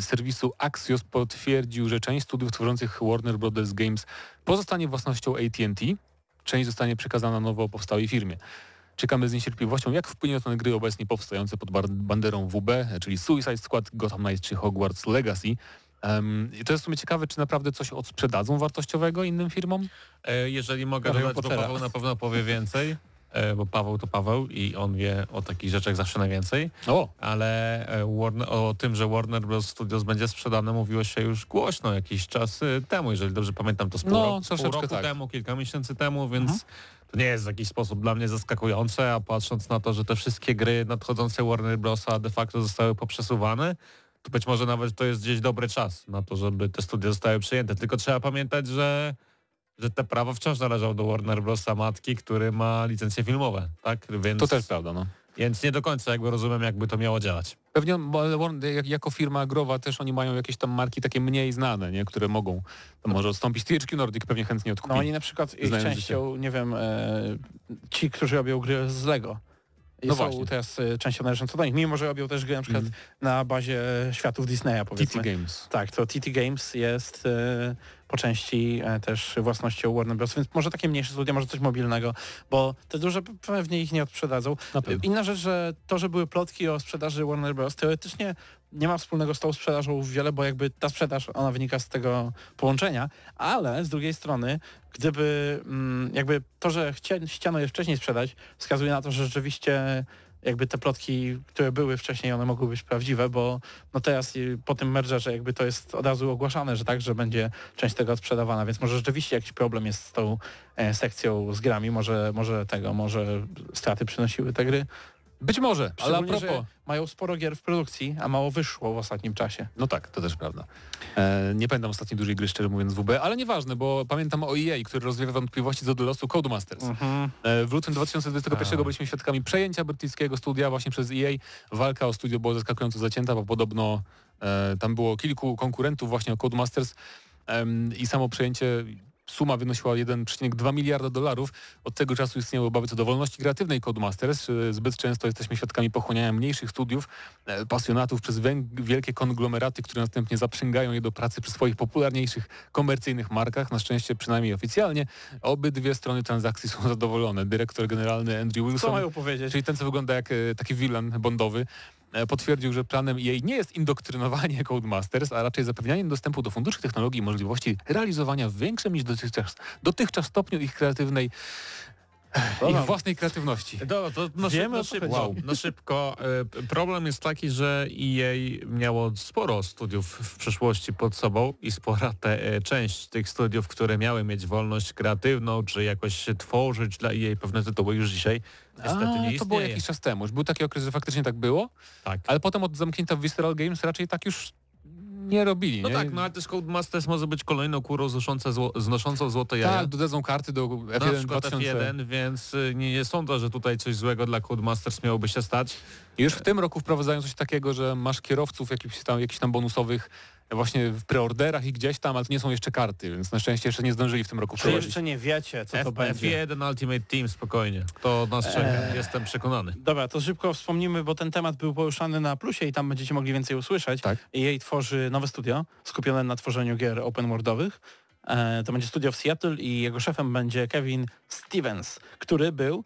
serwisu Axios potwierdził, że część studiów tworzących Warner Bros. Games pozostanie własnością AT&T, część zostanie przekazana nowo powstałej firmie. Czekamy z niecierpliwością, jak wpłynie to na gry obecnie powstające pod banderą WB, czyli Suicide Squad, Gotham Knights czy Hogwarts Legacy. I to jest w sumie ciekawe, czy naprawdę coś odsprzedadzą wartościowego innym firmom? Jeżeli mogę dodać, to Paweł na pewno powie więcej, bo Paweł to Paweł i on wie o takich rzeczach zawsze najwięcej. Ale o tym, że Warner Bros. Studios będzie sprzedane, mówiło się już głośno jakiś czas temu, jeżeli dobrze pamiętam, to pół roku temu, kilka miesięcy temu, więc... To nie jest w jakiś sposób dla mnie zaskakujące, a patrząc na to, że te wszystkie gry nadchodzące Warner Brosa de facto zostały poprzesuwane, to być może nawet to jest gdzieś dobry czas na to, żeby te studia zostały przyjęte. Tylko trzeba pamiętać, że te prawa wciąż należą do Warner Brosa matki, który ma licencje filmowe, tak? Więc... To też prawda, no. Więc nie do końca jakby rozumiem, jakby to miało działać. Pewnie, bo jako firma growa też oni mają jakieś tam marki takie mniej znane, nie? Które mogą, to może odstąpić. THQ Nordic pewnie chętnie odkupi. No oni na przykład ich częścią, życie. Nie wiem, ci, którzy robią gry z Lego. I są teraz częścią należącą do nich, mimo że robią też gry na przykład na bazie światów Disneya, powiedzmy. TT Games. Tak, to TT Games jest po części też własnością Warner Bros., więc może takie mniejsze studia, może coś mobilnego, bo te duże pewnie ich nie odsprzedadzą. Inna rzecz, że to, że były plotki o sprzedaży Warner Bros., teoretycznie nie ma wspólnego z tą sprzedażą wiele, bo jakby ta sprzedaż, ona wynika z tego połączenia, ale z drugiej strony, gdyby jakby to, że chciano je wcześniej sprzedać, wskazuje na to, że rzeczywiście jakby te plotki, które były wcześniej, one mogły być prawdziwe, bo no teraz po tym mergerze jakby to jest od razu ogłaszane, że tak, że będzie część tego odsprzedawana, więc może rzeczywiście jakiś problem jest z tą sekcją z grami, może straty przynosiły te gry. Być może, ale a propos, mają sporo gier w produkcji, a mało wyszło w ostatnim czasie. No tak, to też prawda. Nie pamiętam ostatniej dużej gry, szczerze mówiąc, WB, ale nieważne, bo pamiętam o EA, który rozwiewa wątpliwości co do losu Codemasters. W lutym 2021 byliśmy świadkami przejęcia brytyjskiego studia właśnie przez EA. Walka o studio była zaskakująco zacięta, bo podobno tam było kilku konkurentów właśnie o Codemasters i samo przejęcie... Suma wynosiła $1,2 miliarda. Od tego czasu istnieją obawy co do wolności kreatywnej Codemasters. Zbyt często jesteśmy świadkami pochłaniania mniejszych studiów, pasjonatów przez wielkie konglomeraty, które następnie zaprzęgają je do pracy przy swoich popularniejszych komercyjnych markach. Na szczęście, przynajmniej oficjalnie, obydwie strony transakcji są zadowolone. Dyrektor generalny Andrew Wilson, czyli ten, co wygląda jak taki villain bondowy, potwierdził, że planem jej nie jest indoktrynowanie Codemasters, a raczej zapewnianie dostępu do funduszy technologii i możliwości realizowania w większym niż dotychczas stopniu ich kreatywnej, własnej kreatywności. Dobra, to na szybko. Problem jest taki, że EA miało sporo studiów w przeszłości pod sobą i spora część tych studiów, które miały mieć wolność kreatywną, czy jakoś tworzyć dla EA pewne tytuły, już dzisiaj niestety nie istnieje. To było jakiś czas temu. Już był taki okres, że faktycznie tak było, tak. Ale potem od zamknięcia Visceral Games raczej tak już nie robili. No nie? Tak, no ale też Codemasters może być kolejną kurą znoszącą złote jaja. Tak, dodadzą karty do F1 na przykład 2000. F1, więc nie sądzę, że tutaj coś złego dla Codemasters miałoby się stać. Już w tym roku wprowadzają coś takiego, że masz kierowców jakichś tam bonusowych właśnie w preorderach i gdzieś tam, ale to nie są jeszcze karty, więc na szczęście jeszcze nie zdążyli w tym roku przełożyć. Jeszcze nie wiecie, co to będzie. F1 Ultimate Team, spokojnie. To nas czeka, jestem przekonany. Dobra, to szybko wspomnimy, bo ten temat był poruszany na Plusie i tam będziecie mogli więcej usłyszeć. Tak. EA tworzy nowe studio skupione na tworzeniu gier open worldowych. To będzie studio w Seattle i jego szefem będzie Kevin Stevens, który był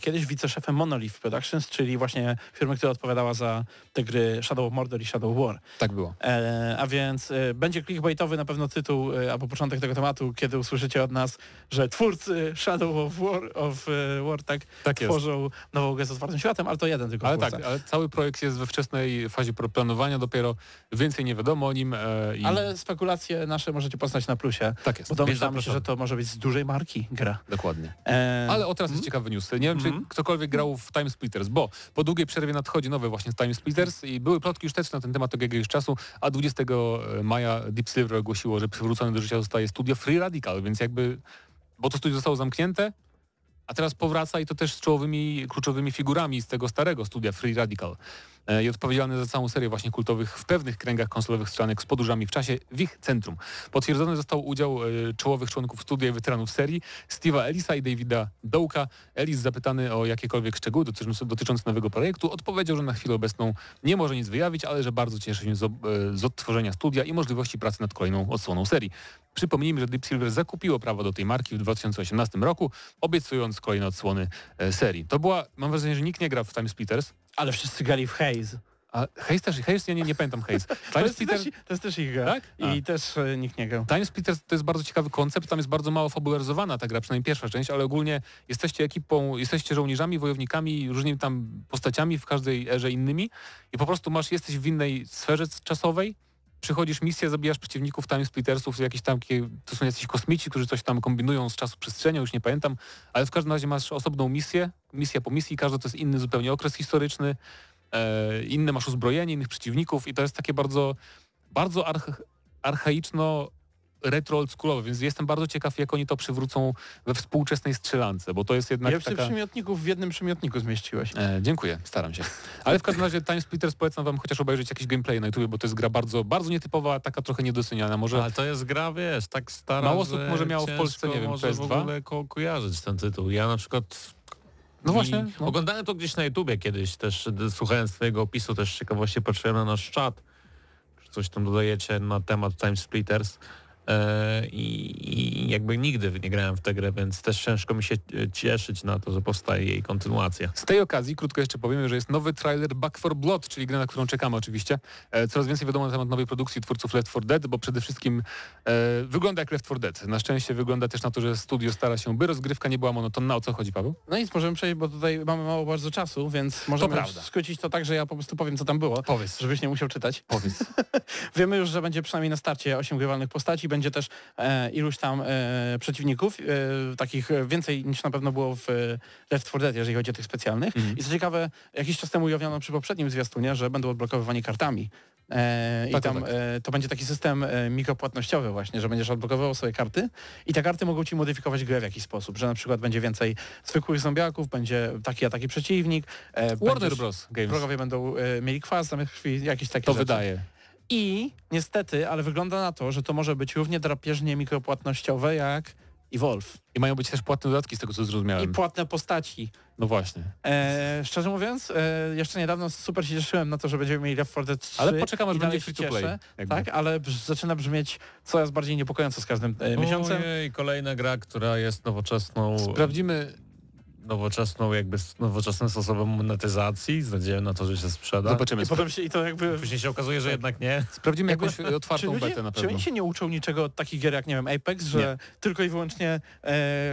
kiedyś wiceszefem Monolith Productions, czyli właśnie firmy, która odpowiadała za te gry Shadow of Mordor i Shadow of War. Tak było. A więc będzie clickbaitowy na pewno tytuł albo początek tego tematu, kiedy usłyszycie od nas, że twórcy Shadow of War, tak tworzą nową grę z otwartym światem, ale to jeden tylko twórca. Ale tak, ale cały projekt jest we wczesnej fazie planowania, dopiero więcej nie wiadomo o nim. Ale spekulacje nasze możecie poznać na Plusie. Tak jest. Bo domyślamy się, że to może być z dużej marki gra. Dokładnie. Ale o teraz jest ciekawy news. Nie wiem, czy ktokolwiek grał w Time Splitters, bo po długiej przerwie nadchodzi nowe właśnie Time Splitters i były plotki już też na ten temat od jakiegoś czasu, a 20 maja Deep Silver ogłosiło, że przywrócone do życia zostaje studio Free Radical, więc jakby, bo to studio zostało zamknięte, a teraz powraca i to też z czołowymi, kluczowymi figurami z tego starego studia Free Radical i odpowiedzialny za całą serię właśnie kultowych w pewnych kręgach konsolowych strzelanek z podróżami w czasie w ich centrum. Potwierdzony został udział czołowych członków studia i weteranów serii Steve'a Ellisa i Davida Dołka. Ellis, zapytany o jakiekolwiek szczegóły dotyczące nowego projektu, odpowiedział, że na chwilę obecną nie może nic wyjawić, ale że bardzo cieszy się z odtworzenia studia i możliwości pracy nad kolejną odsłoną serii. Przypomnijmy, że Deep Silver zakupiło prawo do tej marki w 2018 roku, obiecując kolejne odsłony serii. To była, mam wrażenie, że nikt nie gra w Time Splitters. Ale wszyscy grali w Haze. A Haze też? Haze? Ja nie pamiętam Haze. To jest też ich gra. Tak? I też nikt nie grał. Time Splitters to jest bardzo ciekawy koncept, tam jest bardzo mało fabularyzowana ta gra, przynajmniej pierwsza część, ale ogólnie jesteście ekipą, jesteście żołnierzami, wojownikami, różnymi tam postaciami, w każdej erze innymi i po prostu jesteś w innej sferze czasowej, przychodzisz misję, zabijasz przeciwników Time Splittersów, jakieś tam, to są jacyś kosmici, którzy coś tam kombinują z czasu przestrzenią, już nie pamiętam, ale w każdym razie masz osobną misję, misja po misji, każdy to jest inny zupełnie okres historyczny, inne masz uzbrojenie, innych przeciwników i to jest takie bardzo, bardzo archaiczno retro oldschoolowe, więc jestem bardzo ciekaw, jak oni to przywrócą we współczesnej strzelance, bo to jest jednak ja taka... przymiotników w jednym przymiotniku zmieściłeś. Dziękuję, staram się. Ale w każdym razie Time Splitters polecam wam chociaż obejrzeć jakiś gameplay na YouTube, bo to jest gra bardzo, bardzo nietypowa, taka trochę niedoceniana. Może... Ale to jest gra, wiesz, tak stara, mało osób może miało w Polsce, nie wiem, PS2. W ogóle kojarzyć ten tytuł. Ja na przykład... No właśnie. No. Oglądałem to gdzieś na YouTubie kiedyś też, słuchając twojego opisu, też z ciekawości patrzyłem na nasz czat, czy coś tam dodajecie na temat Time Splitters. I jakby nigdy nie grałem w tę grę, więc też ciężko mi się cieszyć na to, że powstaje jej kontynuacja. Z tej okazji krótko jeszcze powiem, że jest nowy trailer Back 4 Blood, czyli gra, na którą czekamy oczywiście. Coraz więcej wiadomo na temat nowej produkcji twórców Left 4 Dead, bo przede wszystkim wygląda jak Left 4 Dead. Na szczęście wygląda też na to, że studio stara się, by rozgrywka nie była monotonna. O co chodzi, Paweł? No nic, możemy przejść, bo tutaj mamy mało bardzo czasu, więc możemy skrócić to tak, że ja po prostu powiem, co tam było. Powiedz. Żebyś nie musiał czytać. Powiedz. Wiemy już, że będzie przynajmniej na starcie 8 grywalnych postaci, będzie też iluś tam przeciwników, takich więcej niż na pewno było w Left 4 Dead, jeżeli chodzi o tych specjalnych. I co ciekawe, jakiś czas temu ujawniono przy poprzednim zwiastunie, że będą odblokowywani kartami. To będzie taki system mikropłatnościowy właśnie, że będziesz odblokowywał sobie karty i te karty mogą ci modyfikować grę w jakiś sposób, że na przykład będzie więcej zwykłych zombiaków, będzie taki a taki przeciwnik. Warner Bros. Games. Wrogowie będą mieli kwas, zamiast krwi, jakieś takie rzeczy. Wydaje. I niestety, ale wygląda na to, że to może być równie drapieżnie mikropłatnościowe jak Evolve. I mają być też płatne dodatki, z tego co zrozumiałem. I płatne postaci. No właśnie. Szczerze mówiąc, jeszcze niedawno super się cieszyłem na to, że będziemy mieli Left 4 Dead 3. Ale poczekam, aż będzie free to play. Tak, ale zaczyna brzmieć coraz bardziej niepokojąco z każdym miesiącem. I kolejna gra, która jest nowoczesną... Sprawdzimy... nowoczesnym sposobem monetyzacji, z nadzieją na to, że się sprzeda. Zobaczymy. Później się okazuje, że jednak nie. Sprawdzimy jakąś otwartą betę na pewno. Czy oni się nie uczą niczego od takich gier jak, nie wiem, Apex, że tylko i wyłącznie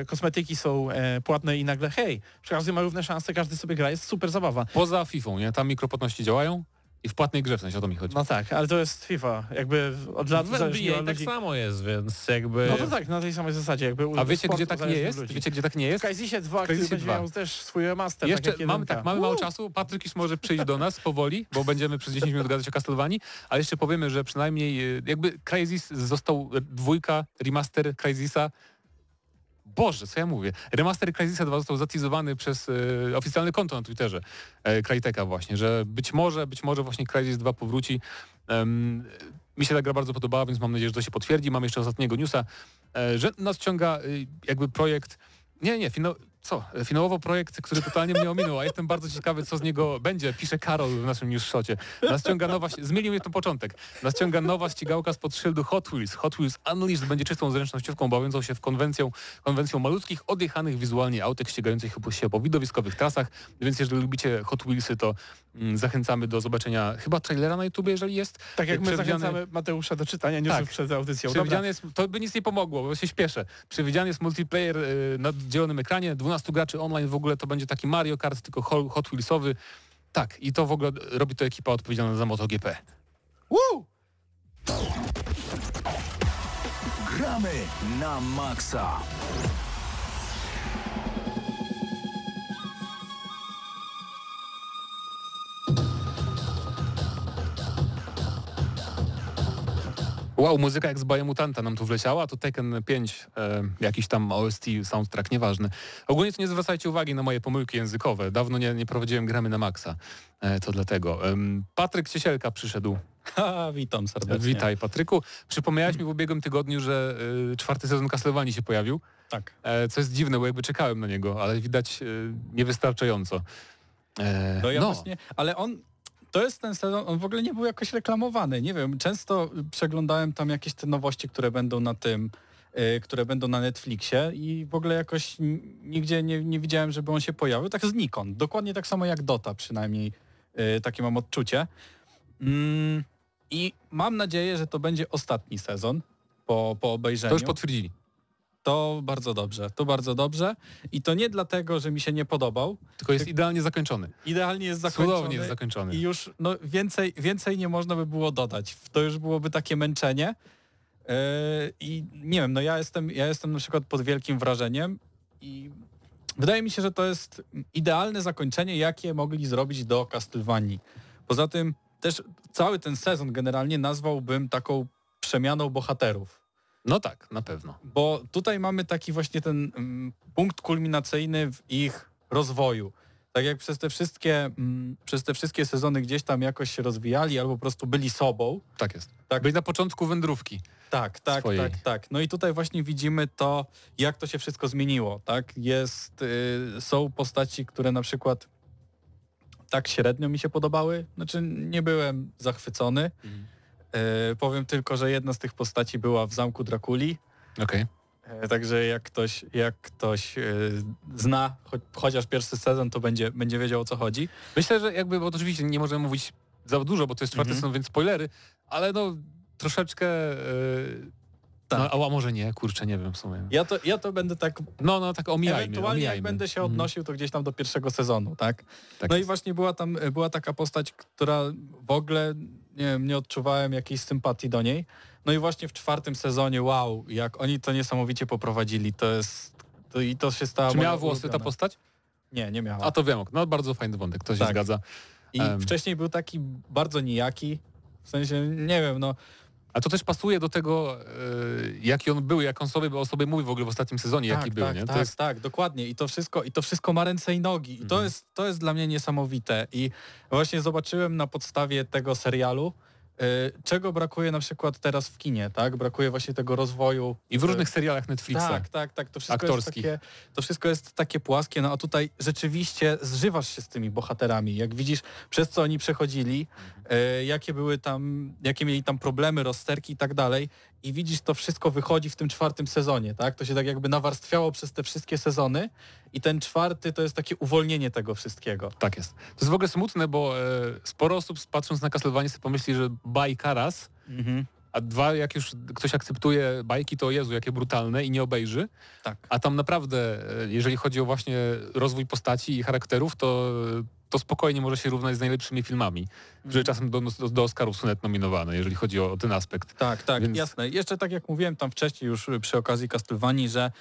kosmetyki są płatne i nagle hej, każdy ma równe szanse, każdy sobie gra, jest super zabawa. Poza FIFA, nie? Tam mikropłatności działają? I w płatnej grze, w sensie o to mi chodzi. No tak, ale to jest FIFA, jakby od lat zależnie od ludzi. Tak samo jest, więc jakby... No to tak, na tej samej zasadzie, jakby... A wiecie, gdzie tak nie jest? Wiecie, gdzie tak nie jest? W Crysisie 2, który będzie miał też swój remaster. Jeszcze tak mamy mało czasu, Patryk już może przyjść do nas powoli, bo będziemy przez 10 minut gadać o Castlevanii, ale jeszcze powiemy, że przynajmniej jakby Crysis został dwójka, remaster Crysisa. Boże, co ja mówię? Remaster Crysisa 2 został zatizowany przez oficjalne konto na Twitterze Cryteka właśnie, że być może właśnie Crysis 2 powróci. Mi się ta gra bardzo podobała, więc mam nadzieję, że to się potwierdzi. Mam jeszcze ostatniego newsa, że nas ciąga jakby projekt... co? Finałowo projekt, który totalnie mnie ominął, a jestem bardzo ciekawy, co z niego będzie, pisze Karol w naszym newsshocie. Zmienił mnie ten początek. Nas ciąga nowa ścigałka spod szyldu Hot Wheels. Hot Wheels Unleashed będzie czystą zręcznościówką, bawiącą się w konwencją malutkich, odjechanych wizualnie autek ścigających się po widowiskowych trasach, więc jeżeli lubicie Hot Wheelsy, to zachęcamy do zobaczenia chyba trailera na YouTube, jeżeli jest. Tak jak my zachęcamy Mateusza do czytania newsów przed audycją. To by nic nie pomogło, bo się śpieszę. Przewidziany jest multiplayer na dzielonym ekranie, 12 graczy online, w ogóle to będzie taki Mario Kart, tylko Hot Wheelsowy. Tak, i to w ogóle robi to ekipa odpowiedzialna za MotoGP. Woo! Gramy na maksa! Wow, muzyka jak z Biomutanta nam tu wleciała, to Tekken 5, jakiś tam OST, soundtrack, nieważny. Ogólnie to nie zwracajcie uwagi na moje pomyłki językowe. Dawno nie prowadziłem gramy na maksa, to dlatego. Patryk Ciesielka przyszedł. Witam serdecznie. Witaj Patryku. Przypomniałeś mi w ubiegłym tygodniu, że 4. sezon Castlevanii się pojawił. Tak. Co jest dziwne, bo jakby czekałem na niego, ale widać niewystarczająco. Właśnie, ale on... To jest ten sezon, on w ogóle nie był jakoś reklamowany, nie wiem, często przeglądałem tam jakieś te nowości, które będą na tym, które będą na Netflixie i w ogóle jakoś nigdzie nie widziałem, żeby on się pojawił, tak znikąd, dokładnie tak samo jak Dota, przynajmniej takie mam odczucie. I mam nadzieję, że to będzie ostatni sezon po obejrzeniu. To już potwierdzili. To bardzo dobrze. I to nie dlatego, że mi się nie podobał. Tylko jest idealnie zakończony. Cudownie jest zakończony. I już więcej nie można by było dodać. To już byłoby takie męczenie. I nie wiem, ja jestem na przykład pod wielkim wrażeniem i wydaje mi się, że to jest idealne zakończenie, jakie mogli zrobić do Castlevanii. Poza tym też cały ten sezon generalnie nazwałbym taką przemianą bohaterów. No tak, na pewno. Bo tutaj mamy taki właśnie ten punkt kulminacyjny w ich rozwoju. Tak jak przez te wszystkie sezony gdzieś tam jakoś się rozwijali albo po prostu byli sobą. Tak jest. Tak. Byli na początku wędrówki. Tak. No i tutaj właśnie widzimy to, jak to się wszystko zmieniło. Tak? Są postaci, które na przykład tak średnio mi się podobały. Znaczy nie byłem zachwycony. Powiem tylko, że jedna z tych postaci była w Zamku Drakuli. Okay. Także jak ktoś zna chociaż pierwszy sezon, to będzie wiedział, o co chodzi. Myślę, że jakby, bo oczywiście nie możemy mówić za dużo, bo to jest 4. sezon, więc spoilery, ale no troszeczkę... No, a może nie, kurczę, nie wiem w sumie. Ja to będę tak... No, tak omijajmy. Ewentualnie jak będę się odnosił, to gdzieś tam do pierwszego sezonu, tak? I właśnie była taka postać, która w ogóle... nie odczuwałem jakiejś sympatii do niej. No i właśnie w 4. sezonie, wow, jak oni to niesamowicie poprowadzili, to się stało... Czy miała włosy ta postać? Nie miała. A to wiem, no bardzo fajny wątek, to się zgadza. I wcześniej był taki bardzo nijaki, w sensie, nie wiem, no... A to też pasuje do tego, jaki on był, jak on sobie o sobie mówi w ogóle w ostatnim sezonie, jaki był, nie? Tak, dokładnie. I to wszystko ma ręce i nogi. I to jest dla mnie niesamowite. I właśnie zobaczyłem na podstawie tego serialu, czego brakuje na przykład teraz w kinie, tak? Brakuje właśnie tego rozwoju. I w różnych serialach Netflixa. Tak. To wszystko jest takie płaskie, no a tutaj rzeczywiście zżywasz się z tymi bohaterami. Jak widzisz, przez co oni przechodzili, jakie mieli tam problemy, rozterki i tak dalej. I widzisz, to wszystko wychodzi w tym 4. sezonie, tak? To się tak jakby nawarstwiało przez te wszystkie sezony i ten 4. to jest takie uwolnienie tego wszystkiego. Tak jest. To jest w ogóle smutne, bo sporo osób patrząc na Castlevanię sobie pomyśli, że bajka raz, a dwa, jak już ktoś akceptuje bajki, to Jezu, jakie brutalne i nie obejrzy. Tak. A tam naprawdę, jeżeli chodzi o właśnie rozwój postaci i charakterów, to spokojnie może się równać z najlepszymi filmami, które czasem do Oscarów są nawet nominowane, jeżeli chodzi o ten aspekt. Tak, więc... jasne. Jeszcze tak jak mówiłem tam wcześniej już przy okazji Castlevanii, że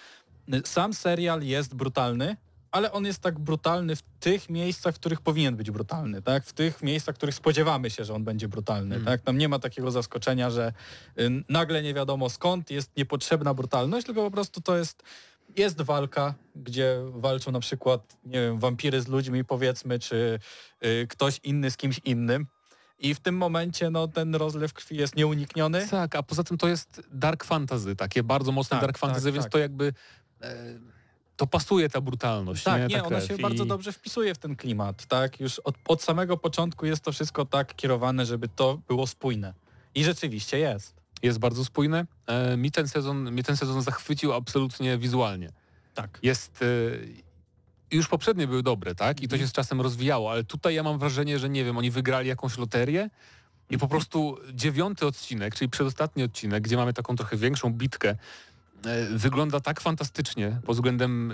sam serial jest brutalny, ale on jest tak brutalny w tych miejscach, w których powinien być brutalny, tak? W tych miejscach, w których spodziewamy się, że on będzie brutalny, tak? Tam nie ma takiego zaskoczenia, że nagle nie wiadomo skąd jest niepotrzebna brutalność, tylko po prostu to jest walka, gdzie walczą na przykład, nie wiem, wampiry z ludźmi, powiedzmy, czy ktoś inny z kimś innym. I w tym momencie no, ten rozlew krwi jest nieunikniony. Tak, a poza tym to jest dark fantasy, takie bardzo mocne dark fantasy, więc to jakby... to pasuje ta brutalność. Tak, nie, ona się bardzo dobrze wpisuje w ten klimat, tak? Już od samego początku jest to wszystko tak kierowane, żeby to było spójne. I rzeczywiście jest. Jest bardzo spójne. Mi ten sezon zachwycił absolutnie wizualnie. Tak. Jest... Już poprzednie były dobre, tak? I to się z czasem rozwijało, ale tutaj ja mam wrażenie, że nie wiem, oni wygrali jakąś loterię i po prostu 9. odcinek, czyli przedostatni odcinek, gdzie mamy taką trochę większą bitkę, wygląda tak fantastycznie pod względem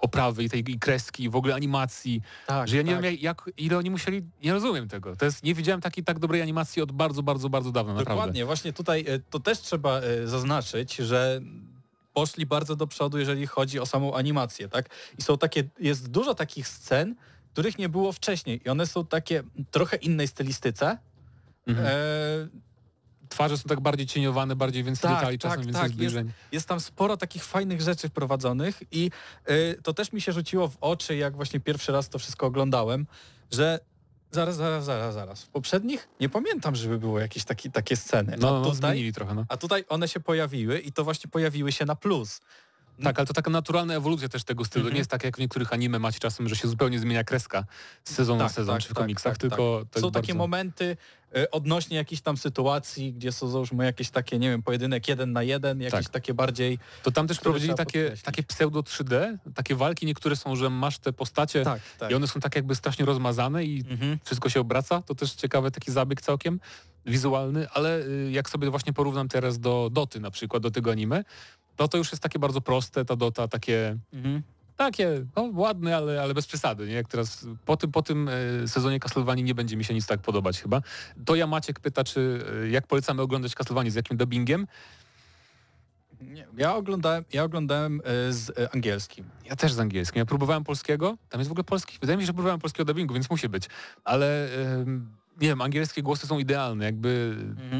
oprawy i tej kreski, i w ogóle animacji, tak, że ja nie wiem, ile oni musieli, nie rozumiem tego. To jest, nie widziałem takiej tak dobrej animacji od bardzo, bardzo, bardzo dawna. Dokładnie, naprawdę. Dokładnie, właśnie tutaj to też trzeba zaznaczyć, że poszli bardzo do przodu, jeżeli chodzi o samą animację, tak? I są takie, jest dużo takich scen, których nie było wcześniej i one są takie trochę innej stylistyce. Mhm. Twarze są tak bardziej cieniowane, bardziej więcej detali, czasem więcej zbliżeń. Jest tam sporo takich fajnych rzeczy wprowadzonych i to też mi się rzuciło w oczy, jak właśnie pierwszy raz to wszystko oglądałem, że zaraz. W poprzednich nie pamiętam, żeby było jakieś takie sceny. No, zmienili trochę. No. A tutaj one się pojawiły i to właśnie pojawiły się na plus. Tak, ale to taka naturalna ewolucja też tego stylu. Mm-hmm. Nie jest tak jak w niektórych anime macie czasem, że się zupełnie zmienia kreska z sezonu na sezon, czy w komiksach, tylko... To są bardzo... takie momenty odnośnie jakichś tam sytuacji, gdzie są załóżmy jakieś takie, nie wiem, pojedynek 1 na 1, jakieś takie bardziej... To tam też prowadzili takie pseudo 3D, takie walki niektóre są, że masz te postacie i one są tak jakby strasznie rozmazane i wszystko się obraca. To też ciekawy taki zabieg całkiem wizualny, ale jak sobie właśnie porównam teraz do Doty na przykład, do tego anime, no to już jest takie bardzo proste, ta Dota, takie no, ładne, ale bez przesady, nie? Jak teraz po tym sezonie Castlevanii nie będzie mi się nic tak podobać chyba. To ja Maciek pyta, czy jak polecamy oglądać Castlevanię, z jakim dubbingiem? Nie, ja oglądałem z angielskim. Ja też z angielskim. Ja próbowałem polskiego, tam jest w ogóle polski. Wydaje mi się, że próbowałem polskiego dubbingu, więc musi być. Ale... nie wiem, angielskie głosy są idealne, jakby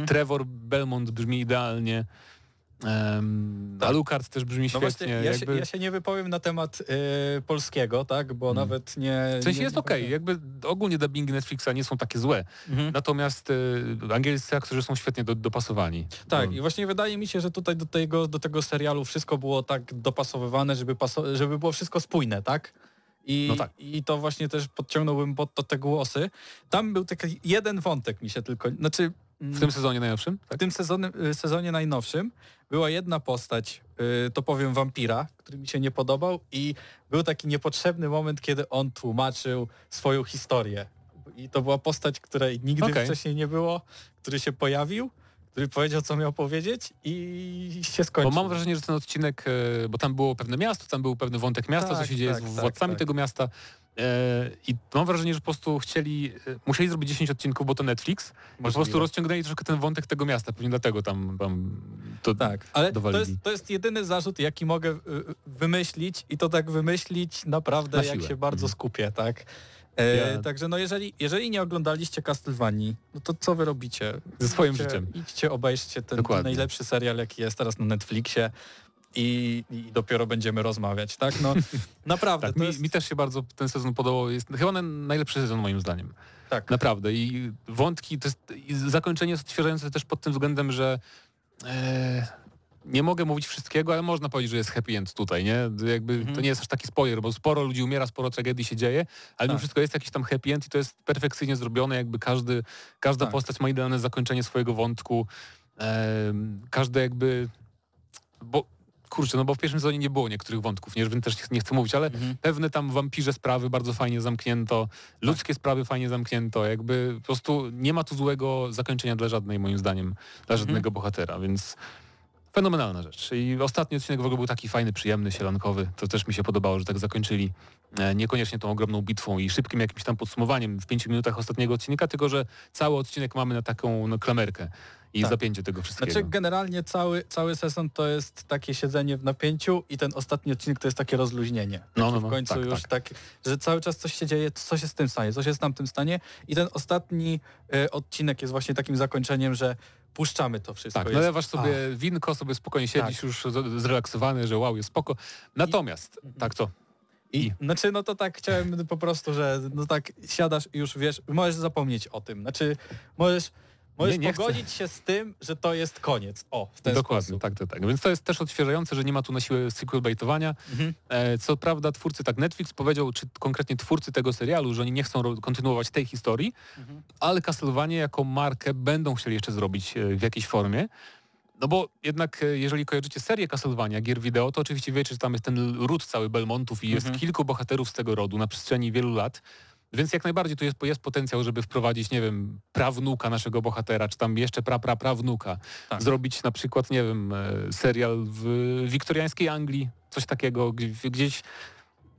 Trevor Belmont brzmi idealnie. Alucard też brzmi świetnie. Właśnie, ja się nie wypowiem na temat polskiego, tak, bo nawet nie... W sensie jest okej. Jakby ogólnie dubbingi Netflixa nie są takie złe, natomiast angielscy aktorzy są świetnie dopasowani. Tak, i właśnie wydaje mi się, że tutaj do tego serialu wszystko było tak dopasowywane, żeby było wszystko spójne, tak? I to właśnie też podciągnąłbym pod te głosy. Tam był taki jeden wątek mi się tylko... Znaczy, w tym sezonie najnowszym? Tak? W tym sezonie najnowszym była jedna postać, to powiem wampira, który mi się nie podobał i był taki niepotrzebny moment, kiedy on tłumaczył swoją historię. I to była postać, której nigdy wcześniej nie było, który się pojawił, który powiedział, co miał powiedzieć i się skończył. Bo mam wrażenie, że ten odcinek, bo tam było pewne miasto, tam był pewny wątek miasta, co się dzieje z władcami tego miasta i mam wrażenie, że po prostu musieli zrobić 10 odcinków, bo to Netflix, po prostu rozciągnęli troszkę ten wątek tego miasta, pewnie dlatego tam to ale dowalili. To jest jedyny zarzut, jaki mogę wymyślić i to tak wymyślić naprawdę na siłę, jak się bardzo skupię, tak? Także no jeżeli nie oglądaliście Castlevanii, no to co wy robicie? Ze swoim życiem. Idźcie, obejrzcie ten najlepszy serial, jaki jest teraz na Netflixie i dopiero będziemy rozmawiać, tak? No naprawdę. Tak, mi też się bardzo ten sezon podobał. Jest chyba najlepszy sezon moim zdaniem. Tak. Naprawdę. I wątki, i zakończenie jest odświeżające też pod tym względem, że... nie mogę mówić wszystkiego, ale można powiedzieć, że jest happy end tutaj, nie? Jakby to nie jest aż taki spoiler, bo sporo ludzi umiera, sporo tragedii się dzieje, ale mimo wszystko jest jakiś tam happy end i to jest perfekcyjnie zrobione, jakby każda postać ma idealne zakończenie swojego wątku, każde jakby... Bo kurczę, no bo w pierwszym sezonie nie było niektórych wątków, nie też nie chcę mówić, ale pewne tam wampirze sprawy bardzo fajnie zamknięto, ludzkie sprawy fajnie zamknięto, jakby po prostu nie ma tu złego zakończenia dla żadnej, moim zdaniem, dla żadnego bohatera, więc... Fenomenalna rzecz. I ostatni odcinek w ogóle był taki fajny, przyjemny, sielankowy. To też mi się podobało, że tak zakończyli niekoniecznie tą ogromną bitwą i szybkim jakimś tam podsumowaniem w 5 minutach ostatniego odcinka, tylko że cały odcinek mamy na taką klamerkę i zapięcie tego wszystkiego. Znaczy generalnie cały sezon to jest takie siedzenie w napięciu i ten ostatni odcinek to jest takie rozluźnienie. No, w końcu już tak, że cały czas coś się dzieje, coś jest w tym stanie, coś jest nam w tym stanie i ten ostatni odcinek jest właśnie takim zakończeniem, że puszczamy to wszystko. Tak, nalewasz sobie winko, sobie spokojnie siedzisz już zrelaksowany, że wow, jest spoko. Natomiast, Znaczy, no to tak chciałem po prostu, że no tak siadasz i już wiesz, możesz zapomnieć o tym. Znaczy, możesz... Możesz nie pogodzić się z tym, że to jest koniec. O, w ten dokładnie, sposób. Tak. Więc to jest też odświeżające, że nie ma tu na siłę sequel baitowania. Mhm. Co prawda twórcy, tak Netflix powiedział, czy konkretnie twórcy tego serialu, że oni nie chcą kontynuować tej historii, ale Castlevania jako markę będą chcieli jeszcze zrobić w jakiejś formie. No bo jednak jeżeli kojarzycie serię Castlevania, gier wideo, to oczywiście wiecie, że tam jest ten ród cały Belmontów i jest kilku bohaterów z tego rodu na przestrzeni wielu lat. Więc jak najbardziej tu jest potencjał, żeby wprowadzić, nie wiem, prawnuka naszego bohatera, czy tam jeszcze prawnuka. Tak. Zrobić na przykład, nie wiem, serial w wiktoriańskiej Anglii, coś takiego, gdzieś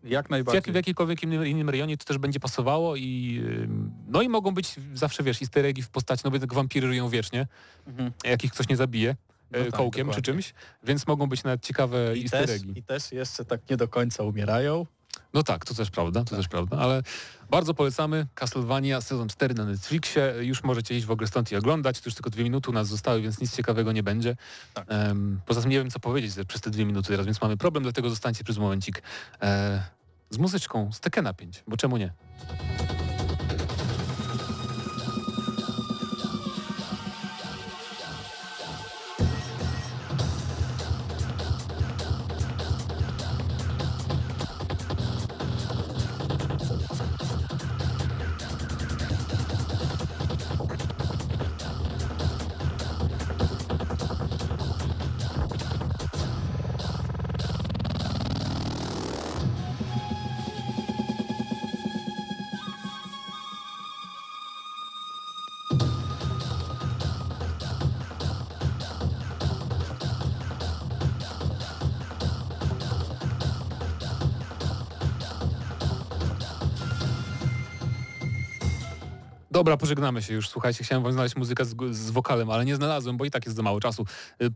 jak najbardziej. W jakikolwiek innym rejonie to też będzie pasowało i no i mogą być zawsze, wiesz, easter eggi w postaci, no bo tak wampiry żyją wiecznie, jakich ktoś nie zabije. No kołkiem tak, czy czymś, więc mogą być nawet ciekawe easter eggi. I też jeszcze tak nie do końca umierają. No tak, to też prawda, ale bardzo polecamy Castlevania sezon 4 na Netflixie, już możecie iść w ogóle stąd i oglądać, to już tylko 2 minuty u nas zostały, więc nic ciekawego nie będzie. Tak. Poza tym nie wiem co powiedzieć przez te 2 minuty teraz, więc mamy problem, dlatego zostańcie przez momencik z muzyczką z Tekkena 5, bo czemu nie? Dobra, pożegnamy się już, słuchajcie, chciałem wam znaleźć muzykę z wokalem, ale nie znalazłem, bo i tak jest za mało czasu.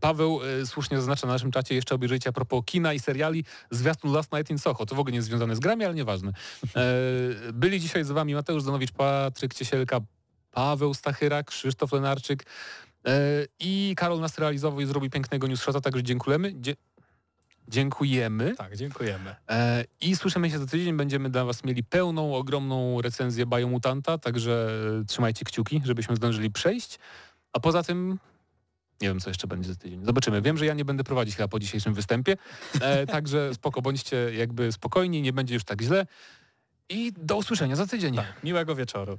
Paweł słusznie zaznacza na naszym czacie, jeszcze obejrzyjcie a propos kina i seriali zwiastun Last Night in Soho, to w ogóle nie jest związane z grami, ale nieważne. Byli dzisiaj z wami Mateusz Zanowicz, Patryk Ciesielka, Paweł Stochera, Krzysztof Lenarczyk i Karol nas realizował i zrobił pięknego newsshota, także dziękujemy. Dziękujemy. Tak, dziękujemy. I słyszymy się za tydzień. Będziemy dla was mieli pełną, ogromną recenzję Biomutanta, także trzymajcie kciuki, żebyśmy zdążyli przejść. A poza tym, nie wiem co jeszcze będzie za tydzień. Zobaczymy. Wiem, że ja nie będę prowadzić chyba po dzisiejszym występie, także spoko, bądźcie jakby spokojni, nie będzie już tak źle. I do usłyszenia za tydzień. Tak, miłego wieczoru.